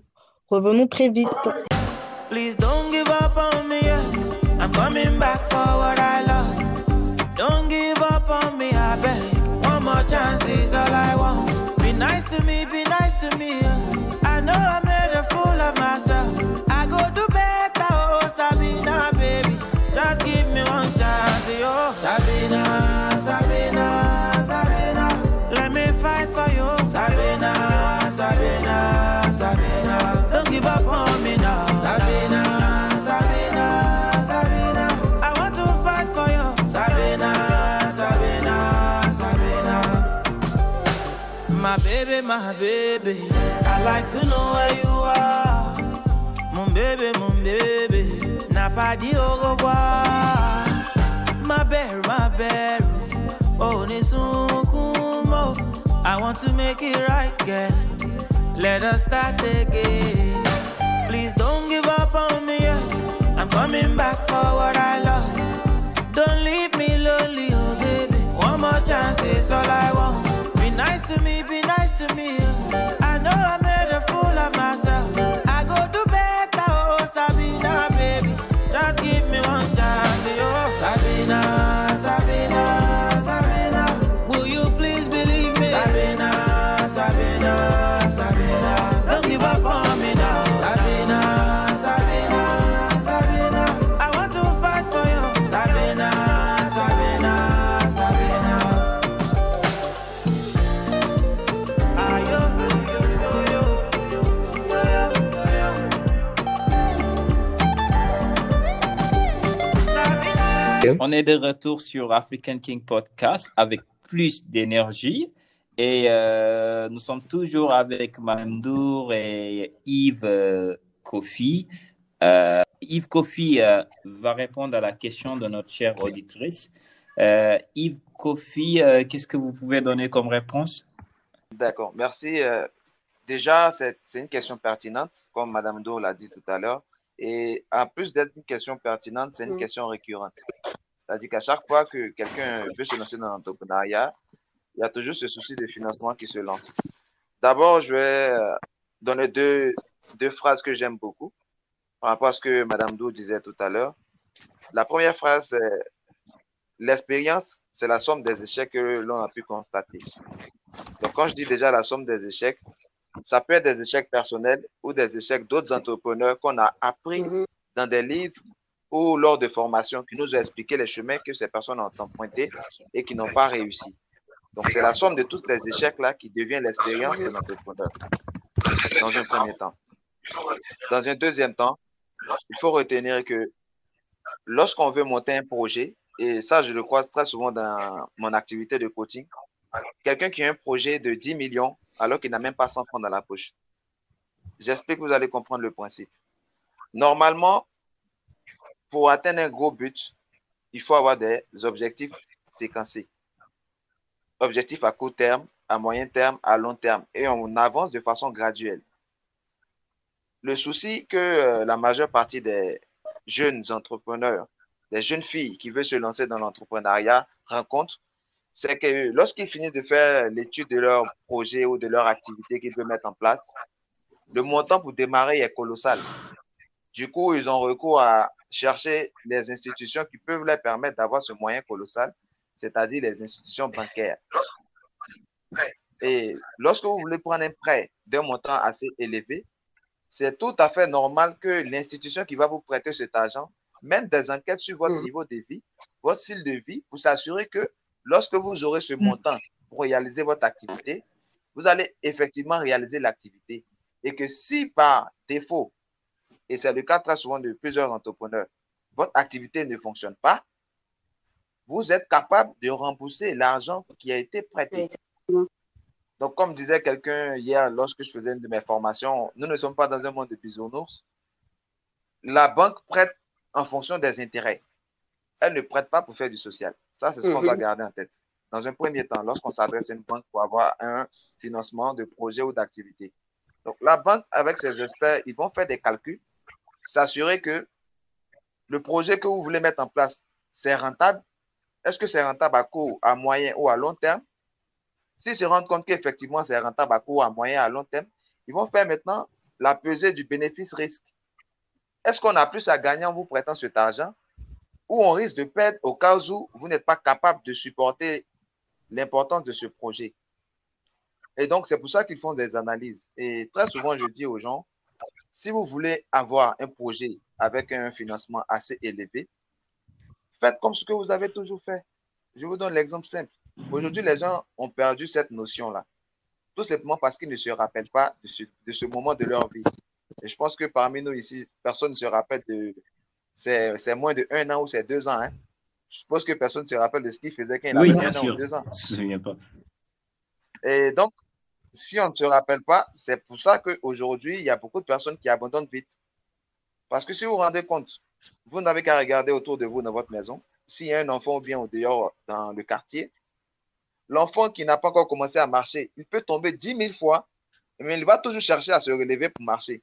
revenons très vite. Please don't give up on me yet. I'm coming back for what I lost. Don't give up on me, I beg. One more chance is all I want. Be nice to me, be nice to me. I know I made a fool of myself. I go do better, oh Sabina, baby. Just give me one chance, oh Sabina, Sabina. Sabina, Sabina, Sabina, don't give up on me now. Sabina, Sabina, Sabina, I want to fight for you. Sabina, Sabina, Sabina, my baby, my baby, I like to know where you are. Mon baby, mon baby, n'a pas dit au revoir. My baby, my baby, oh ni sunkumo. I want to make it right, girl. Let us start again. Please don't give up on me yet. I'm coming back for what I lost. Don't leave me lonely, oh baby. One more chance is all I want. Be nice to me, be nice to me. I know I made a fool of myself. I go do better, oh Sabina, baby. Just give me one chance, oh Sabina, Sabina. Africaine. On est de retour sur African King Podcast avec plus d'énergie. Et euh, nous sommes toujours avec Madame Ndour et Yves euh, Koffi. Euh, Yves Koffi euh, va répondre à la question de notre chère auditrice. Euh, Yves Koffi, euh, qu'est-ce que vous pouvez donner comme réponse? D'accord, merci. Euh, déjà, c'est, c'est une question pertinente, comme Madame Ndour l'a dit tout à l'heure. Et en plus d'être une question pertinente, c'est une mmh. question récurrente. C'est-à-dire qu'à chaque fois que quelqu'un veut se lancer dans l'entrepreneuriat, il y a toujours ce souci de financement qui se lance. D'abord, je vais donner deux, deux phrases que j'aime beaucoup par rapport à ce que Madame Ndour disait tout à l'heure. La première phrase, c'est « L'expérience, c'est la somme des échecs que l'on a pu constater. » Donc, quand je dis déjà la somme des échecs, ça peut être des échecs personnels ou des échecs d'autres entrepreneurs qu'on a appris dans des livres ou lors de formations qui nous ont expliqué les chemins que ces personnes ont empruntés et qui n'ont pas réussi. Donc, c'est la somme de tous les échecs-là qui devient l'expérience de l'entrepreneur, dans un premier temps. Dans un deuxième temps, il faut retenir que lorsqu'on veut monter un projet, et ça, je le croise très souvent dans mon activité de coaching, quelqu'un qui a un projet de dix millions alors qu'il n'a même pas cent francs dans la poche. J'explique, vous allez comprendre le principe. Normalement, pour atteindre un gros but, il faut avoir des objectifs séquencés. Objectif à court terme, à moyen terme, à long terme. Et on avance de façon graduelle. Le souci que la majeure partie des jeunes entrepreneurs, des jeunes filles qui veulent se lancer dans l'entrepreneuriat rencontrent, c'est que lorsqu'ils finissent de faire l'étude de leur projet ou de leur activité qu'ils veulent mettre en place, le montant pour démarrer est colossal. Du coup, ils ont recours à chercher les institutions qui peuvent leur permettre d'avoir ce moyen colossal, c'est-à-dire les institutions bancaires. Et lorsque vous voulez prendre un prêt d'un montant assez élevé, c'est tout à fait normal que l'institution qui va vous prêter cet argent mène des enquêtes sur votre niveau de vie, votre style de vie, pour s'assurer que lorsque vous aurez ce montant pour réaliser votre activité, vous allez effectivement réaliser l'activité. Et que si par défaut, et c'est le cas très souvent de plusieurs entrepreneurs, votre activité ne fonctionne pas, vous êtes capable de rembourser l'argent qui a été prêté. Donc, comme disait quelqu'un hier, lorsque je faisais une de mes formations, nous ne sommes pas dans un monde de bisounours. La banque prête en fonction des intérêts. Elle ne prête pas pour faire du social. Ça, c'est ce qu'on mm-hmm. doit garder en tête. Dans un premier temps, lorsqu'on s'adresse à une banque pour avoir un financement de projet ou d'activité. Donc, la banque, avec ses experts, ils vont faire des calculs, s'assurer que le projet que vous voulez mettre en place, c'est rentable. Est-ce que c'est rentable à court, à moyen ou à long terme? S'ils se rendent compte qu'effectivement, c'est rentable à court, à moyen, à long terme, ils vont faire maintenant la pesée du bénéfice-risque. Est-ce qu'on a plus à gagner en vous prêtant cet argent ou on risque de perdre au cas où vous n'êtes pas capable de supporter l'importance de ce projet? Et donc, c'est pour ça qu'ils font des analyses. Et très souvent, je dis aux gens, si vous voulez avoir un projet avec un financement assez élevé, faites comme ce que vous avez toujours fait. Je vous donne l'exemple simple. Aujourd'hui, les gens ont perdu cette notion-là, tout simplement parce qu'ils ne se rappellent pas de ce, de ce moment de leur vie. Et je pense que parmi nous ici, personne ne se rappelle de... C'est, c'est moins de un an ou c'est deux ans. Hein. Je suppose que personne ne se rappelle de ce qu'il faisait quand il oui, avait un sûr. an ou deux ans. Je ne me souviens pas. Et donc, si on ne se rappelle pas, c'est pour ça qu'aujourd'hui, il y a beaucoup de personnes qui abandonnent vite. Parce que si vous vous rendez compte, vous n'avez qu'à regarder autour de vous dans votre maison. S'il y a un enfant ou bien au dehors dans le quartier, l'enfant qui n'a pas encore commencé à marcher, il peut tomber dix mille fois, mais il va toujours chercher à se relever pour marcher.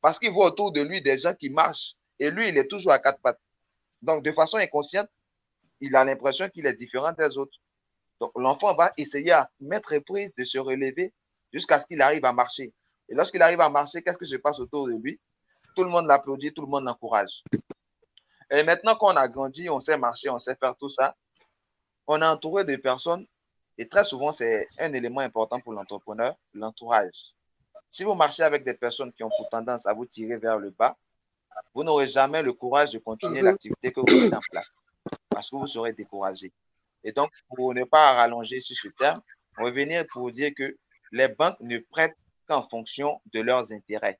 Parce qu'il voit autour de lui des gens qui marchent et lui, il est toujours à quatre pattes. Donc, de façon inconsciente, il a l'impression qu'il est différent des autres. Donc, l'enfant va essayer à mettre prise de se relever jusqu'à ce qu'il arrive à marcher. Et lorsqu'il arrive à marcher, qu'est-ce qui se passe autour de lui? Tout le monde l'applaudit, tout le monde l'encourage. Et maintenant qu'on a grandi, on sait marcher, on sait faire tout ça, on est entouré de personnes, et très souvent, c'est un élément important pour l'entrepreneur, l'entourage. Si vous marchez avec des personnes qui ont pour tendance à vous tirer vers le bas, vous n'aurez jamais le courage de continuer l'activité que vous mettez en place, parce que vous serez découragé. Et donc, pour ne pas rallonger sur ce terme, revenir pour dire que les banques ne prêtent qu'en fonction de leurs intérêts,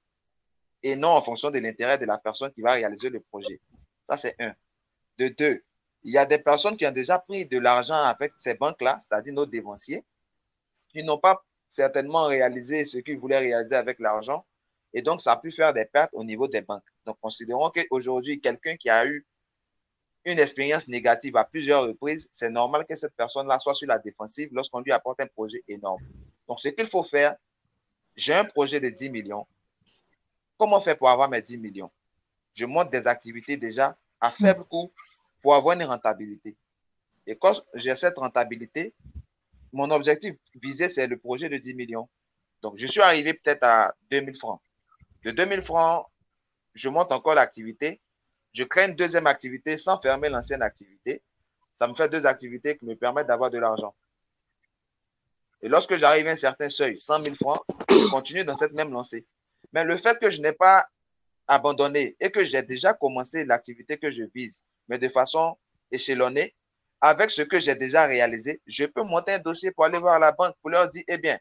et non en fonction de l'intérêt de la personne qui va réaliser le projet. Ça, c'est un. De deux, Il y a des personnes qui ont déjà pris de l'argent avec ces banques-là, c'est-à-dire nos dévanciers, qui n'ont pas certainement réalisé ce qu'ils voulaient réaliser avec l'argent. Et donc, ça a pu faire des pertes au niveau des banques. Donc, considérons qu'aujourd'hui, quelqu'un qui a eu une expérience négative à plusieurs reprises, c'est normal que cette personne-là soit sur la défensive lorsqu'on lui apporte un projet énorme. Donc, ce qu'il faut faire, j'ai un projet de dix millions. Comment faire pour avoir mes dix millions? Je monte des activités déjà à faible coût pour avoir une rentabilité. Et quand j'ai cette rentabilité, mon objectif visé, c'est le projet de dix millions. Donc, je suis arrivé peut-être à deux mille francs. De deux mille francs, je monte encore l'activité. Je crée une deuxième activité sans fermer l'ancienne activité. Ça me fait deux activités qui me permettent d'avoir de l'argent. Et lorsque j'arrive à un certain seuil, cent mille francs, je continue dans cette même lancée. Mais le fait que je n'ai pas abandonné et que j'ai déjà commencé l'activité que je vise, mais de façon échelonnée, avec ce que j'ai déjà réalisé, je peux monter un dossier pour aller voir la banque pour leur dire, eh bien,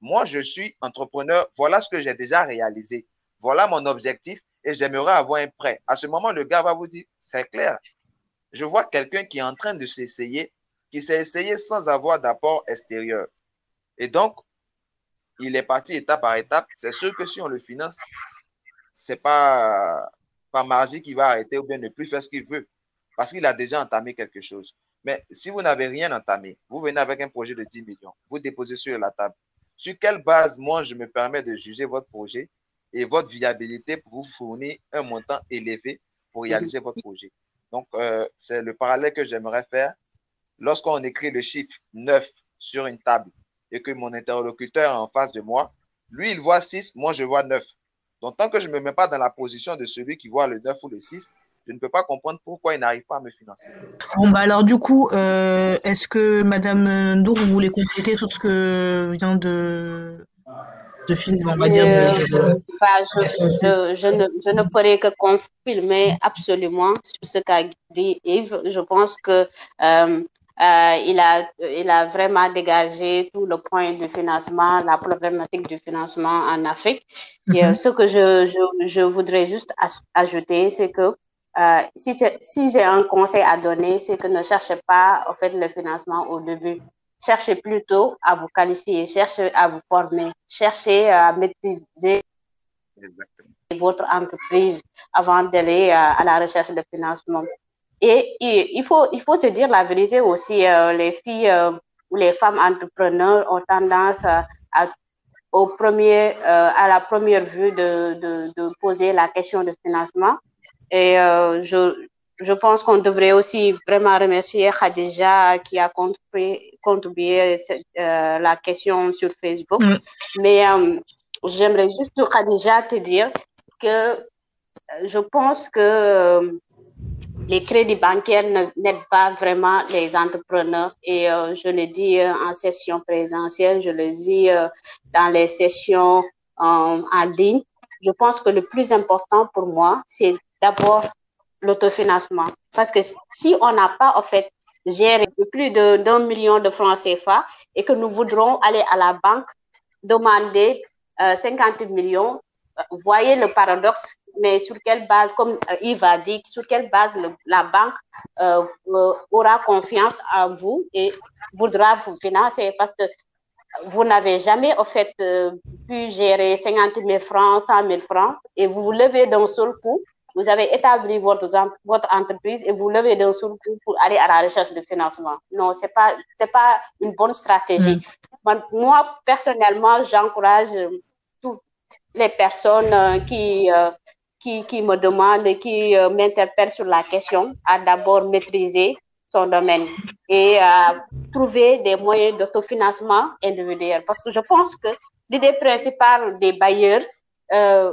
moi, je suis entrepreneur, voilà ce que j'ai déjà réalisé, voilà mon objectif et j'aimerais avoir un prêt. À ce moment, le gars va vous dire, c'est clair, je vois quelqu'un qui est en train de s'essayer, qui s'est essayé sans avoir d'apport extérieur. Et donc, il est parti étape par étape. C'est sûr que si on le finance, ce n'est pas par magie qu'il va arrêter ou bien ne plus faire ce qu'il veut parce qu'il a déjà entamé quelque chose. Mais si vous n'avez rien entamé, vous venez avec un projet de dix millions, vous déposez sur la table. Sur quelle base, moi, je me permets de juger votre projet et votre viabilité pour vous fournir un montant élevé pour réaliser votre projet. Donc, euh, c'est le parallèle que j'aimerais faire. Lorsqu'on écrit le chiffre neuf sur une table et que mon interlocuteur est en face de moi, lui, il voit six, moi, je vois neuf. Donc, tant que je ne me mets pas dans la position de celui qui voit le neuf ou le six, je ne peux pas comprendre pourquoi il n'arrive pas à me financer. Bon, bah alors du coup, euh, est-ce que Madame Ndour, vous voulez compléter sur ce que vient de, de filmer, on va dire euh, de, de... Bah, je, je, je, ne, je ne pourrais que confirmer absolument sur ce qu'a dit Yves. Je pense que euh, Euh, il a, il a vraiment dégagé tout le point du financement, la problématique du financement en Afrique. Et mm-hmm. ce que je, je, je voudrais juste ajouter, c'est que euh, si, si j'ai un conseil à donner, c'est que ne cherchez pas en fait, le financement au début. Cherchez plutôt à vous qualifier, cherchez à vous former, cherchez à maîtriser votre entreprise avant d'aller à, à la recherche de financement. Et, et il faut il faut se dire la vérité aussi, euh, les filles euh, ou les femmes entrepreneurs ont tendance à, à au premier euh, à la première vue de, de de poser la question de financement. Et euh, je je pense qu'on devrait aussi vraiment remercier Khadija qui a contribué, contribué euh, la question sur Facebook. Mmh. Mais euh, j'aimerais juste Khadija te dire que je pense que euh, les crédits bancaires n'aident pas vraiment les entrepreneurs et euh, je le dis euh, en session présentielle, je le dis euh, dans les sessions euh, en ligne. Je pense que le plus important pour moi, c'est d'abord l'autofinancement. Parce que si on n'a pas, en fait, géré plus de, d'un million de francs C F A et que nous voudrons aller à la banque demander euh, cinquante millions, voyez le paradoxe. Mais sur quelle base, comme Yves a dit, sur quelle base le, la banque euh, euh, aura confiance en vous et voudra vous financer parce que vous n'avez jamais, en fait, euh, pu gérer cinquante mille francs, cent mille francs et vous vous levez d'un seul coup, vous avez établi votre, votre entreprise et vous levez d'un seul coup pour aller à la recherche de financement. Non, c'est pas, c'est pas une bonne stratégie. Mmh. Moi, personnellement, j'encourage toutes les personnes euh, qui... Euh, Qui, qui me demande, qui euh, m'interpelle sur la question, à d'abord maîtriser son domaine et à euh, trouver des moyens d'autofinancement individuel. Parce que je pense que l'idée principale des bailleurs, euh,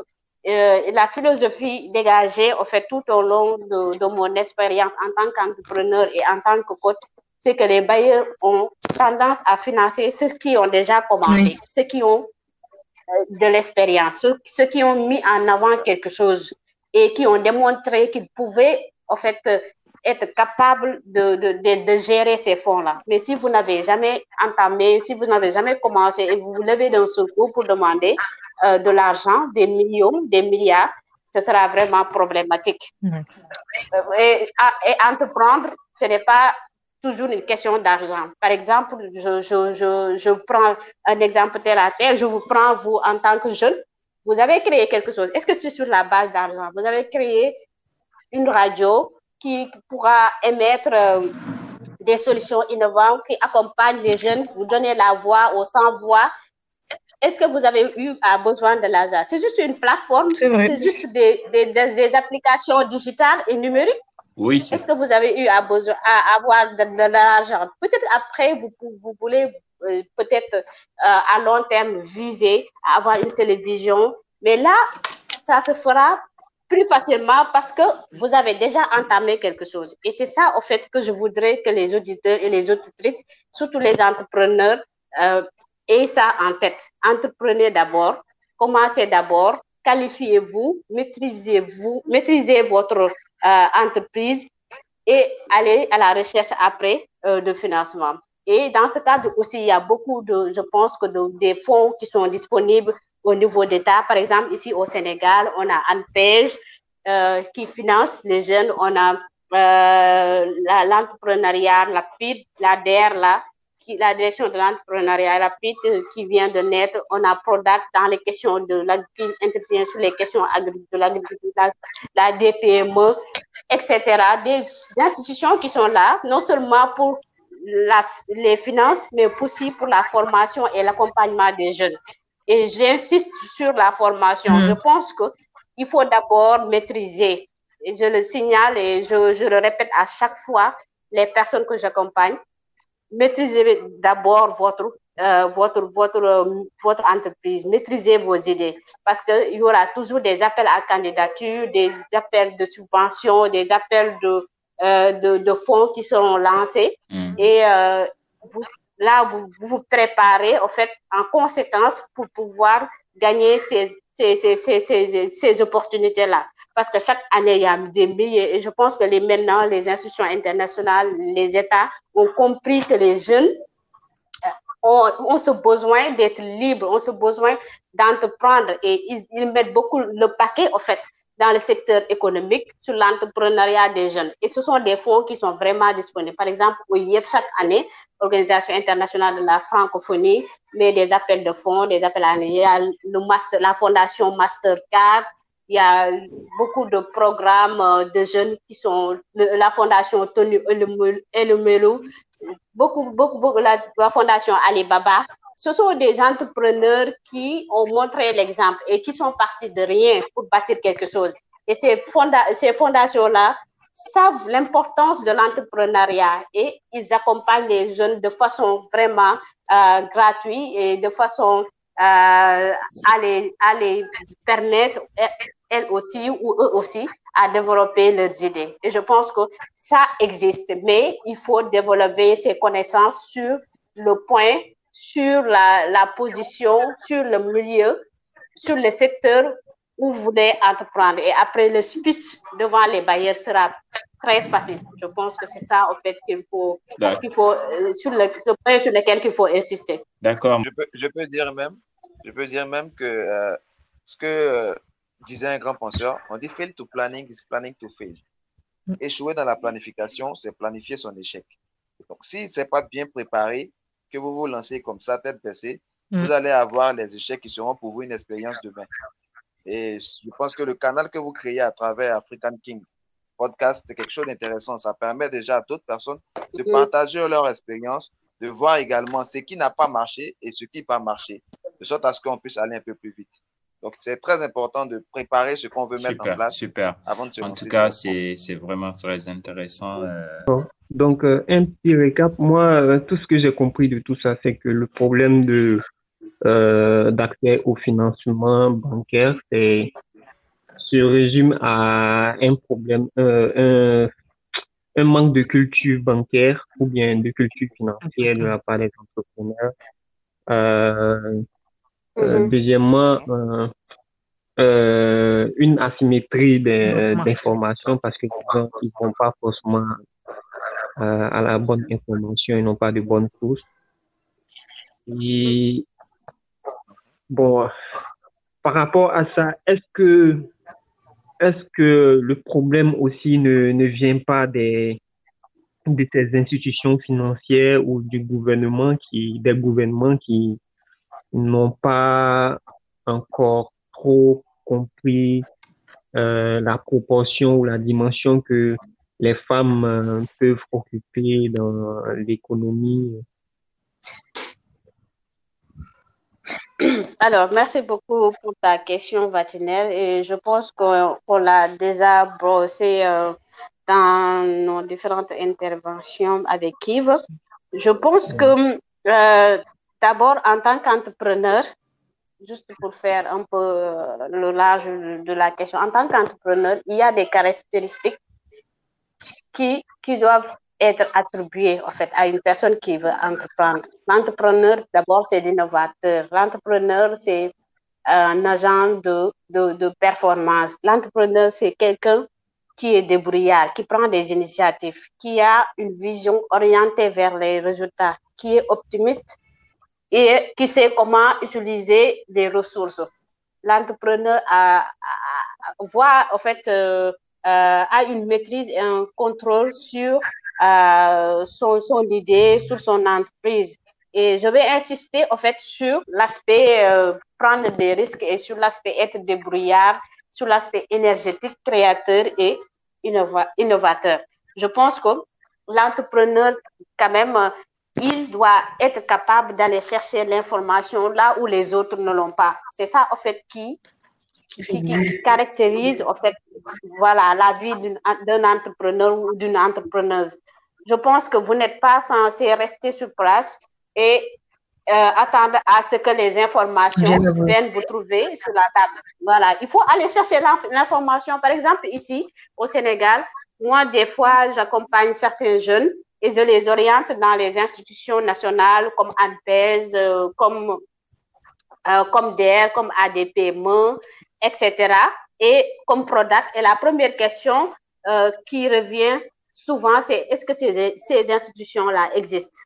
euh, la philosophie dégagée, en fait, tout au long de, de mon expérience en tant qu'entrepreneur et en tant que coach, c'est que les bailleurs ont tendance à financer ceux qui ont déjà commencé, oui. ceux qui ont de l'expérience, ceux, ceux qui ont mis en avant quelque chose et qui ont démontré qu'ils pouvaient en fait être capables de, de, de, de gérer ces fonds-là. Mais si vous n'avez jamais entamé, si vous n'avez jamais commencé et vous vous levez d'un seul coup pour demander euh, de l'argent, des millions, des milliards, ce sera vraiment problématique. Mmh. Et, et entreprendre, ce n'est pas toujours une question d'argent. Par exemple, je, je, je, je prends un exemple tel à tel, je vous prends, vous, en tant que jeune, vous avez créé quelque chose. Est-ce que c'est sur la base d'argent? Vous avez créé une radio qui pourra émettre euh, des solutions innovantes qui accompagnent les jeunes, vous donnez la voix aux sans-voix. Est-ce que vous avez eu besoin de l'A S A? C'est juste une plateforme, c'est juste des, des, des, des applications digitales et numériques. Oui. Est-ce que vous avez eu à, besoin, à avoir de, de l'argent? Peut-être après, vous, vous voulez euh, peut-être euh, à long terme viser à avoir une télévision. Mais là, ça se fera plus facilement parce que vous avez déjà entamé quelque chose. Et c'est ça, au fait, que je voudrais que les auditeurs et les auditrices, surtout les entrepreneurs, euh, aient ça en tête. Entreprenez d'abord, commencez d'abord, qualifiez-vous, maîtrisez-vous, maîtrisez votre euh, entreprise et allez à la recherche après euh, de financement. Et dans ce cadre aussi, il y a beaucoup de, je pense, que de, des fonds qui sont disponibles au niveau d'État. Par exemple, ici au Sénégal, on a ANPEJ euh, qui finance les jeunes. On a euh, la, l'entrepreneuriat rapide, la D E R, la, qui, la direction de l'entrepreneuriat rapide euh, qui vient de naître. On a PRODAC dans les questions de l'agriculture, sur les questions de l'agriculture, la, la A D P M E, et cetera. Des, des institutions qui sont là, non seulement pour la, les finances, mais aussi pour la formation et l'accompagnement des jeunes. Et j'insiste sur la formation. Mmh. Je pense qu'il faut d'abord maîtriser. Et je le signale et je, je le répète à chaque fois, les personnes que j'accompagne, maîtrisez d'abord votre, euh, votre, votre, euh, votre entreprise, maîtrisez vos idées. Parce qu'il y aura toujours des appels à candidature, des appels de subvention, des appels de, euh, de, de fonds qui seront lancés. Mmh. Et euh, vous, là, vous vous préparez en fait en conséquence pour pouvoir gagner ces, ces, ces, ces, ces, ces opportunités-là. Parce que chaque année, il y a des milliers. Et je pense que les, maintenant, les institutions internationales, les États ont compris que les jeunes ont, ont ce besoin d'être libres, ont ce besoin d'entreprendre. Et ils, ils mettent beaucoup le paquet en fait dans le secteur économique sur l'entrepreneuriat des jeunes. Et ce sont des fonds qui sont vraiment disponibles. Par exemple, O I F, chaque année, Organisation internationale de la francophonie, met des appels de fonds, des appels à il y a le master, la fondation Mastercard, il y a beaucoup de programmes de jeunes qui sont, la fondation Tony Elumelu, beaucoup, beaucoup, beaucoup, la, la fondation Alibaba. Ce sont des entrepreneurs qui ont montré l'exemple et qui sont partis de rien pour bâtir quelque chose. Et ces, fonda- ces fondations-là savent l'importance de l'entrepreneuriat et ils accompagnent les jeunes de façon vraiment euh, gratuite et de façon euh, à, les, à les permettre, elles aussi ou eux aussi, à développer leurs idées. Et je pense que ça existe, mais il faut développer ces connaissances sur le point sur la, la position, sur le milieu, sur le secteur où vous voulez entreprendre. Et après, le speech devant les bailleurs sera très facile. Je pense que c'est ça, en fait, qu'il faut, qu'il faut euh, sur le, le point sur lequel il faut insister. D'accord. Je peux, je peux dire même, je peux dire même que euh, ce que euh, disait un grand penseur, on dit « fail to planning is planning to fail ». Échouer dans la planification, c'est planifier son échec. Donc, si ce n'est pas bien préparé, que vous vous lancez comme ça, tête baissée, mmh. vous allez avoir les échecs qui seront pour vous une expérience demain. Et je pense que le canal que vous créez à travers African King Podcast, c'est quelque chose d'intéressant. Ça permet déjà à d'autres personnes de partager leur expérience, de voir également ce qui n'a pas marché et ce qui n'a pas marché, de sorte à ce qu'on puisse aller un peu plus vite. Donc, c'est très important de préparer ce qu'on veut mettre super, en place super. Avant de se lancer. En tout cas, c'est, c'est vraiment très intéressant. Euh... Bon. Donc, euh, un petit récap. Moi, euh, tout ce que j'ai compris de tout ça, c'est que le problème de euh, d'accès au financement bancaire, c'est se résume à un problème, euh, un, un manque de culture bancaire ou bien de culture financière de la part des entrepreneurs. Euh, Euh, deuxièmement, euh, euh, une asymétrie des, d'informations parce qu'ils ne vont pas forcément euh, à la bonne information, ils n'ont pas de bonnes sources. Et bon, par rapport à ça, est-ce que, est-ce que le problème aussi ne, ne vient pas des, de ces institutions financières ou du gouvernement qui, des gouvernements qui n'ont pas encore trop compris euh, la proportion ou la dimension que les femmes euh, peuvent occuper dans l'économie. Alors, merci beaucoup pour ta question, Vatinelle. Et je pense qu'on on l'a déjà brossé euh, dans nos différentes interventions avec Yves. Je pense que euh, d'abord, en tant qu'entrepreneur, juste pour faire un peu le large de la question, en tant qu'entrepreneur, il y a des caractéristiques qui, qui doivent être attribuées en fait, à une personne qui veut entreprendre. L'entrepreneur, d'abord, c'est l'innovateur. L'entrepreneur, c'est un agent de, de, de performance. L'entrepreneur, c'est quelqu'un qui est débrouillard, qui prend des initiatives, qui a une vision orientée vers les résultats, qui est optimiste et qui sait comment utiliser des ressources. L'entrepreneur a, a, a, voit, en fait, euh, euh, a une maîtrise et un contrôle sur euh, son, son idée, sur son entreprise. Et je vais insister, en fait, sur l'aspect euh, prendre des risques et sur l'aspect être débrouillard, sur l'aspect énergétique, créateur et innova- innovateur. Je pense que l'entrepreneur, quand même, il doit être capable d'aller chercher l'information là où les autres ne l'ont pas. C'est ça, en fait, qui, qui, qui, qui caractérise, en fait, voilà, la vie d'une, d'un entrepreneur ou d'une entrepreneuse. Je pense que vous n'êtes pas censé rester sur place et euh, attendre à ce que les informations viennent vous trouver sur la table. Voilà, il faut aller chercher l'information. Par exemple, ici, au Sénégal, moi, des fois, j'accompagne certains jeunes et je les oriente dans les institutions nationales comme ANPEJ, euh, comme, euh, comme D E R, comme A D P M E, et cetera. Et comme PRODAC. Et la première question euh, qui revient souvent, c'est est-ce que ces, ces institutions-là existent?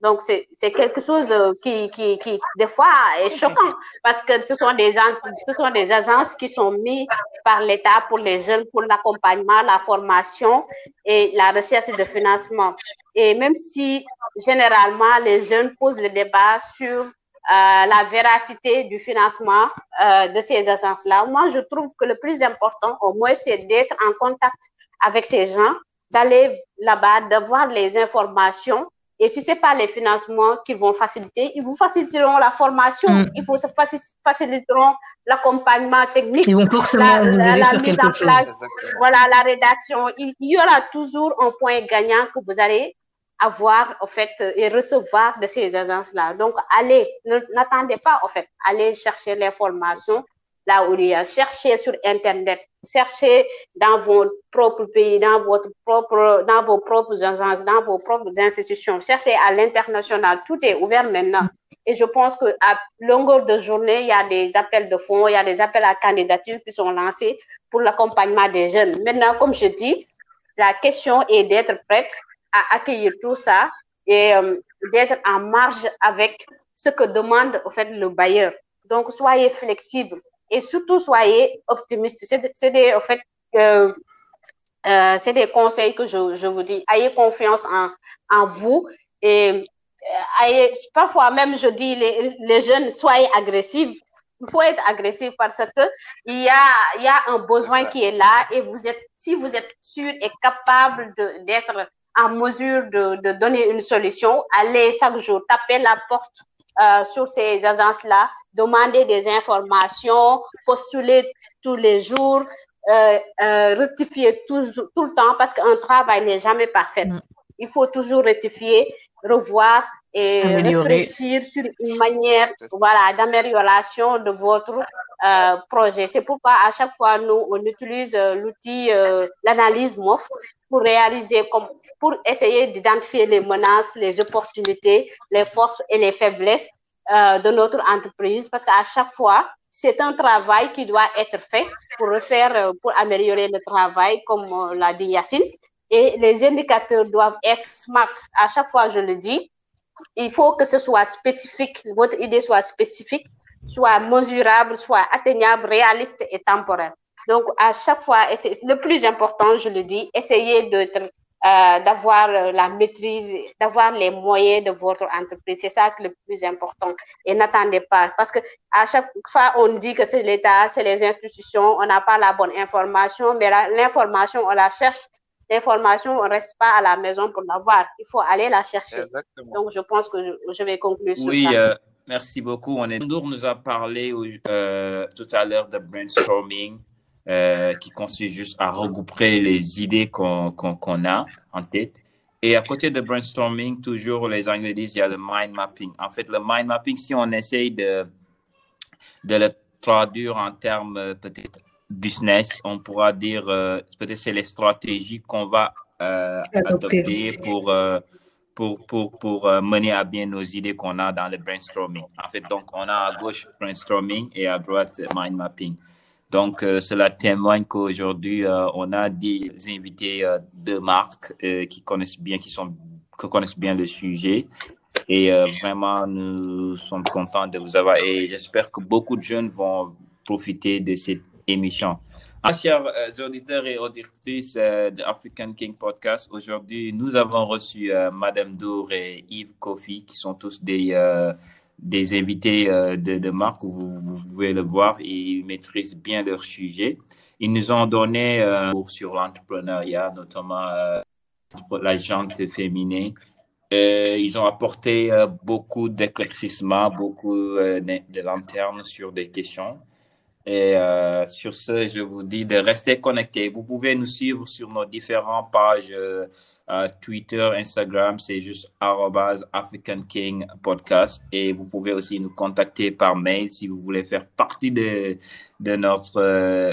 Donc, c'est, c'est quelque chose qui, qui, qui, des fois, est choquant parce que ce sont des, ce sont des agences qui sont mises par l'État pour les jeunes, pour l'accompagnement, la formation et la recherche de financement. Et même si, généralement, les jeunes posent le débat sur euh, la véracité du financement euh, de ces agences-là, moi, je trouve que le plus important, au moins, c'est d'être en contact avec ces gens, d'aller là-bas, d'avoir les informations. Et si ce n'est pas les financements qui vont faciliter, ils vous faciliteront la formation, mmh. ils vous faciliteront l'accompagnement technique, ils vont forcément la, la, la mise en place, voilà, la rédaction. Il y aura toujours un point gagnant que vous allez avoir en fait, et recevoir de ces agences-là. Donc, allez, ne, n'attendez pas, en fait, allez chercher l'information là où il y a, cherchez sur Internet, cherchez dans vos propres pays, dans, votre propre, dans vos propres agences, dans vos propres institutions, cherchez à l'international, tout est ouvert maintenant. Et je pense qu'à longueur de journée, il y a des appels de fonds, il y a des appels à candidature qui sont lancés pour l'accompagnement des jeunes. Maintenant, comme je dis, la question est d'être prête à accueillir tout ça et euh, d'être en marge avec ce que demande en fait, le bailleur. Donc, soyez flexible. Et surtout, soyez optimiste. C'est, c'est des, en fait, euh, euh, c'est des conseils que je, je vous dis. Ayez confiance en, en vous. Et euh, ayez, parfois même, je dis, les, les jeunes, soyez agressifs. Il faut être agressif parce que il y a, il y a un besoin qui est là. Et vous êtes, si vous êtes sûr et capable de, d'être en mesure de, de donner une solution, allez chaque jour, tapez la porte. Euh, sur ces agences-là, demander des informations, postuler tous les jours, euh, euh, rectifier tout, tout le temps parce qu'un travail n'est jamais parfait. Il faut toujours rectifier, revoir et améliorer. Réfléchir sur une manière voilà, d'amélioration de votre euh, projet. C'est pourquoi à chaque fois, nous, on utilise euh, l'outil, euh, l'analyse M O F pour réaliser comme pour essayer d'identifier les menaces, les opportunités, les forces et les faiblesses euh, de notre entreprise, parce qu'à chaque fois, c'est un travail qui doit être fait pour refaire, pour améliorer le travail, comme euh, l'a dit Yacine. Et les indicateurs doivent être SMART. À chaque fois, je le dis, il faut que ce soit spécifique, votre idée soit spécifique, soit mesurable, soit atteignable, réaliste et temporelle. Donc, à chaque fois, le plus important, je le dis, essayez d'être euh, d'avoir la maîtrise, d'avoir les moyens de votre entreprise. C'est ça le plus important. Et n'attendez pas, parce que à chaque fois, on dit que c'est l'État, c'est les institutions, on n'a pas la bonne information, mais l'information, on la cherche. L'information, on ne reste pas à la maison pour l'avoir. Il faut aller la chercher. Exactement. Donc, je pense que je, je vais conclure sur oui, ça. Oui, euh, merci beaucoup. Khady Ndour nous a parlé euh, tout à l'heure de brainstorming euh, qui consiste juste à regrouper les idées qu'on qu'on, qu'on a en tête. Et à côté de brainstorming, toujours les Anglais disent il y a le mind mapping. En fait, le mind mapping, si on essaye de, de le traduire en termes peut-être business, on pourra dire euh, peut-être c'est les stratégies qu'on va euh, adopter. adopter pour euh, pour pour pour euh, mener à bien nos idées qu'on a dans le brainstorming. En fait, donc on a à gauche brainstorming et à droite mind mapping. Donc euh, cela témoigne qu'aujourd'hui euh, on a des invités euh, de marque euh, qui connaissent bien, qui sont qui connaissent bien le sujet. Et euh, vraiment nous sommes contents de vous avoir. Et j'espère que beaucoup de jeunes vont profiter de cette émission. Ah, chers euh, auditeurs et auditrices euh, de African King Podcast, aujourd'hui, nous avons reçu euh, Madame Ndour et Yves Koffi, qui sont tous des, euh, des invités euh, de, de marque. Vous, vous pouvez le voir, ils maîtrisent bien leur sujet. Ils nous ont donné euh, sur l'entrepreneuriat, notamment euh, pour la gente féminine. Euh, ils ont apporté euh, beaucoup d'éclaircissements, beaucoup euh, de lanternes sur des questions. Et euh, sur ce, je vous dis de rester connectés. Vous pouvez nous suivre sur nos différentes pages euh, euh, Twitter, Instagram, c'est juste arobase African King Podcast. Et vous pouvez aussi nous contacter par mail si vous voulez faire partie de, de notre euh,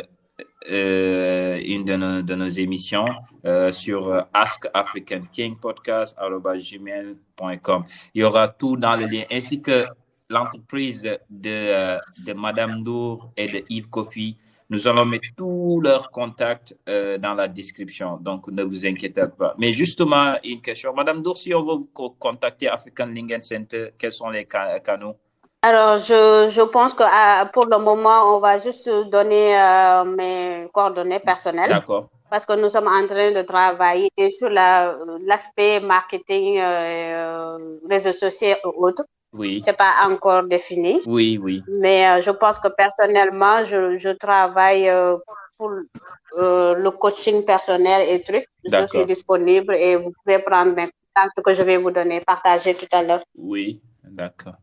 euh, une de nos, de nos émissions euh, sur euh, ask african king podcast arobase gmail point com. Il y aura tout dans le lien, ainsi que l'entreprise de, de Madame Ndour et de Yves Koffi. Nous allons mettre tous leurs contacts euh, dans la description, donc ne vous inquiétez pas. Mais justement, une question. Madame Ndour, si on veut vous contacter African Linger Center, quels sont les can- canaux? Alors, je, je pense que à, pour le moment, on va juste donner euh, mes coordonnées personnelles. D'accord. Parce que nous sommes en train de travailler sur la, l'aspect marketing, euh, réseaux sociaux et autres. Oui. C'est pas encore défini. Oui, oui. Mais euh, je pense que personnellement, je, je travaille euh, pour euh, le coaching personnel et trucs. D'accord. Je suis disponible et vous pouvez prendre mes contacts que je vais vous donner, partager tout à l'heure. Oui, d'accord.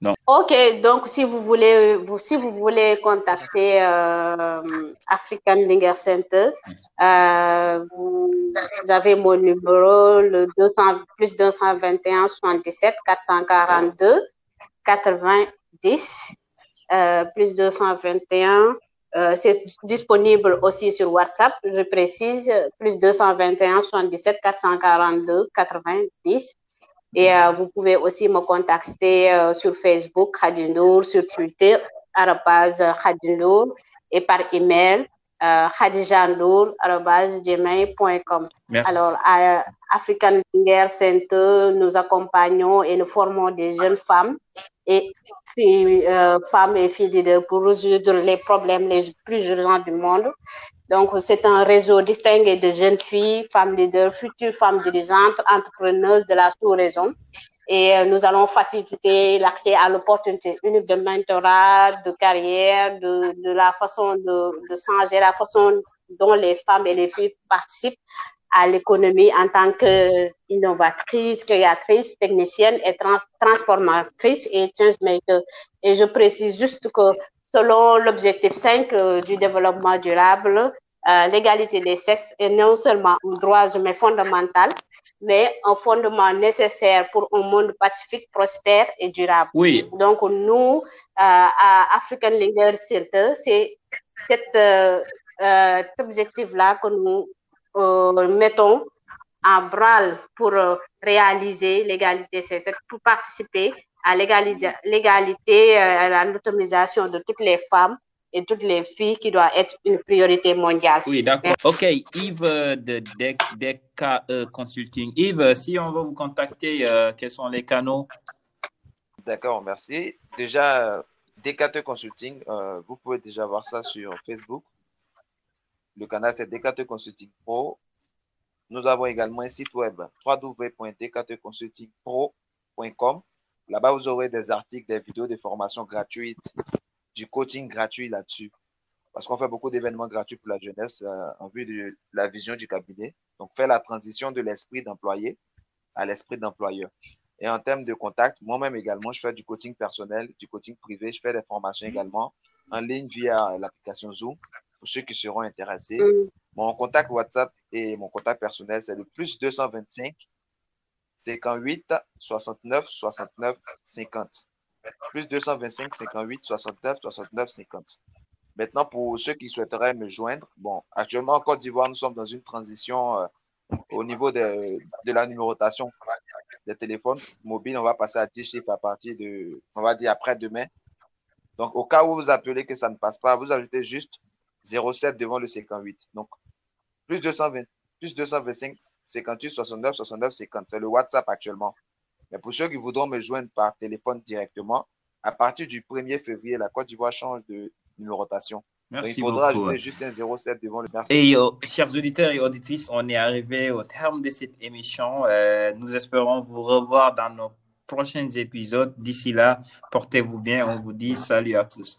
Non. Ok, donc si vous voulez, vous, si vous voulez contacter euh, African Linger Center, euh, vous, vous avez mon numéro, le deux cent, plus deux cent vingt et un, soixante-dix-sept, quatre cent quarante-deux, quatre-vingt-dix, euh, plus deux cent vingt et un, euh, c'est disponible aussi sur WhatsApp, je précise, plus deux cent vingt et un, soixante-dix-sept, quatre cent quarante-deux, quatre-vingt-dix. Et euh, vous pouvez aussi me contacter euh, sur Facebook, Khady Ndour, sur Twitter, arrobase Khady Ndour, et par email, euh, khadija ndour arobase gmail point com. Alors, à African Linger Center, nous accompagnons et nous formons des jeunes femmes et filles, euh, femmes et filles leaders pour résoudre les problèmes les plus urgents du monde. Donc, c'est un réseau distingué de jeunes filles, femmes leaders, futures femmes dirigeantes, entrepreneuses de la sous-région. Et nous allons faciliter l'accès à l'opportunité unique de mentorat, de carrière, de, de la façon de, de changer, la façon dont les femmes et les filles participent à l'économie en tant qu'innovatrice, créatrice, technicienne et trans- transformatrice et change maker. Et je précise juste que selon l'objectif cinq euh, du développement durable, euh, l'égalité des sexes est non seulement un droit humain fondamental, mais un fondement nécessaire pour un monde pacifique, prospère et durable. Oui. Donc nous, euh, à African Linger Center, c'est cet euh, euh, objectif-là que nous euh, mettons en branle pour euh, réaliser l'égalité des sexes, pour participer à l'égalité, l'égalité, à l'autonomisation de toutes les femmes et toutes les filles qui doit être une priorité mondiale. Oui, d'accord. OK, Yves de D E C A Consulting. Yves, si on veut vous contacter, euh, quels sont les canaux? D'accord, merci. Déjà, D E C A Consulting, euh, vous pouvez déjà voir ça sur Facebook. Le canal, c'est D E C A Consulting Pro. Nous avons également un site web w w w point d k t consulting pro point com. Là-bas, vous aurez des articles, des vidéos, des formations gratuites, du coaching gratuit là-dessus. Parce qu'on fait beaucoup d'événements gratuits pour la jeunesse euh, en vue de la vision du cabinet. Donc, faire la transition de l'esprit d'employé à l'esprit d'employeur. Et en termes de contact, moi-même également, je fais du coaching personnel, du coaching privé. Je fais des formations également en ligne via l'application Zoom pour ceux qui seront intéressés. Mon contact WhatsApp et mon contact personnel, c'est le plus deux cent vingt-cinq cinquante-huit soixante-neuf soixante-neuf cinquante. Plus deux cent vingt-cinq cinquante-huit soixante-neuf soixante-neuf cinquante. Maintenant, pour ceux qui souhaiteraient me joindre, bon, actuellement en Côte d'Ivoire, nous sommes dans une transition euh, au niveau de, de la numérotation des téléphones mobiles. On va passer à dix chiffres à partir de, on va dire après-demain. Donc, au cas où vous appelez que ça ne passe pas, vous ajoutez juste zéro sept devant le cinquante-huit. Donc, plus deux cent vingt, plus deux cent vingt-cinq cinquante-huit soixante-neuf soixante-neuf cinquante. C'est le WhatsApp actuellement. Mais pour ceux qui voudront me joindre par téléphone directement, à partir du premier février, la Côte d'Ivoire change de numérotation. Merci. Donc, il faudra beaucoup ajouter juste un zéro sept devant le merci. Et oh, chers auditeurs et auditrices, on est arrivé au terme de cette émission. Euh, nous espérons vous revoir dans nos prochains épisodes. D'ici là, portez-vous bien. On vous dit salut à tous.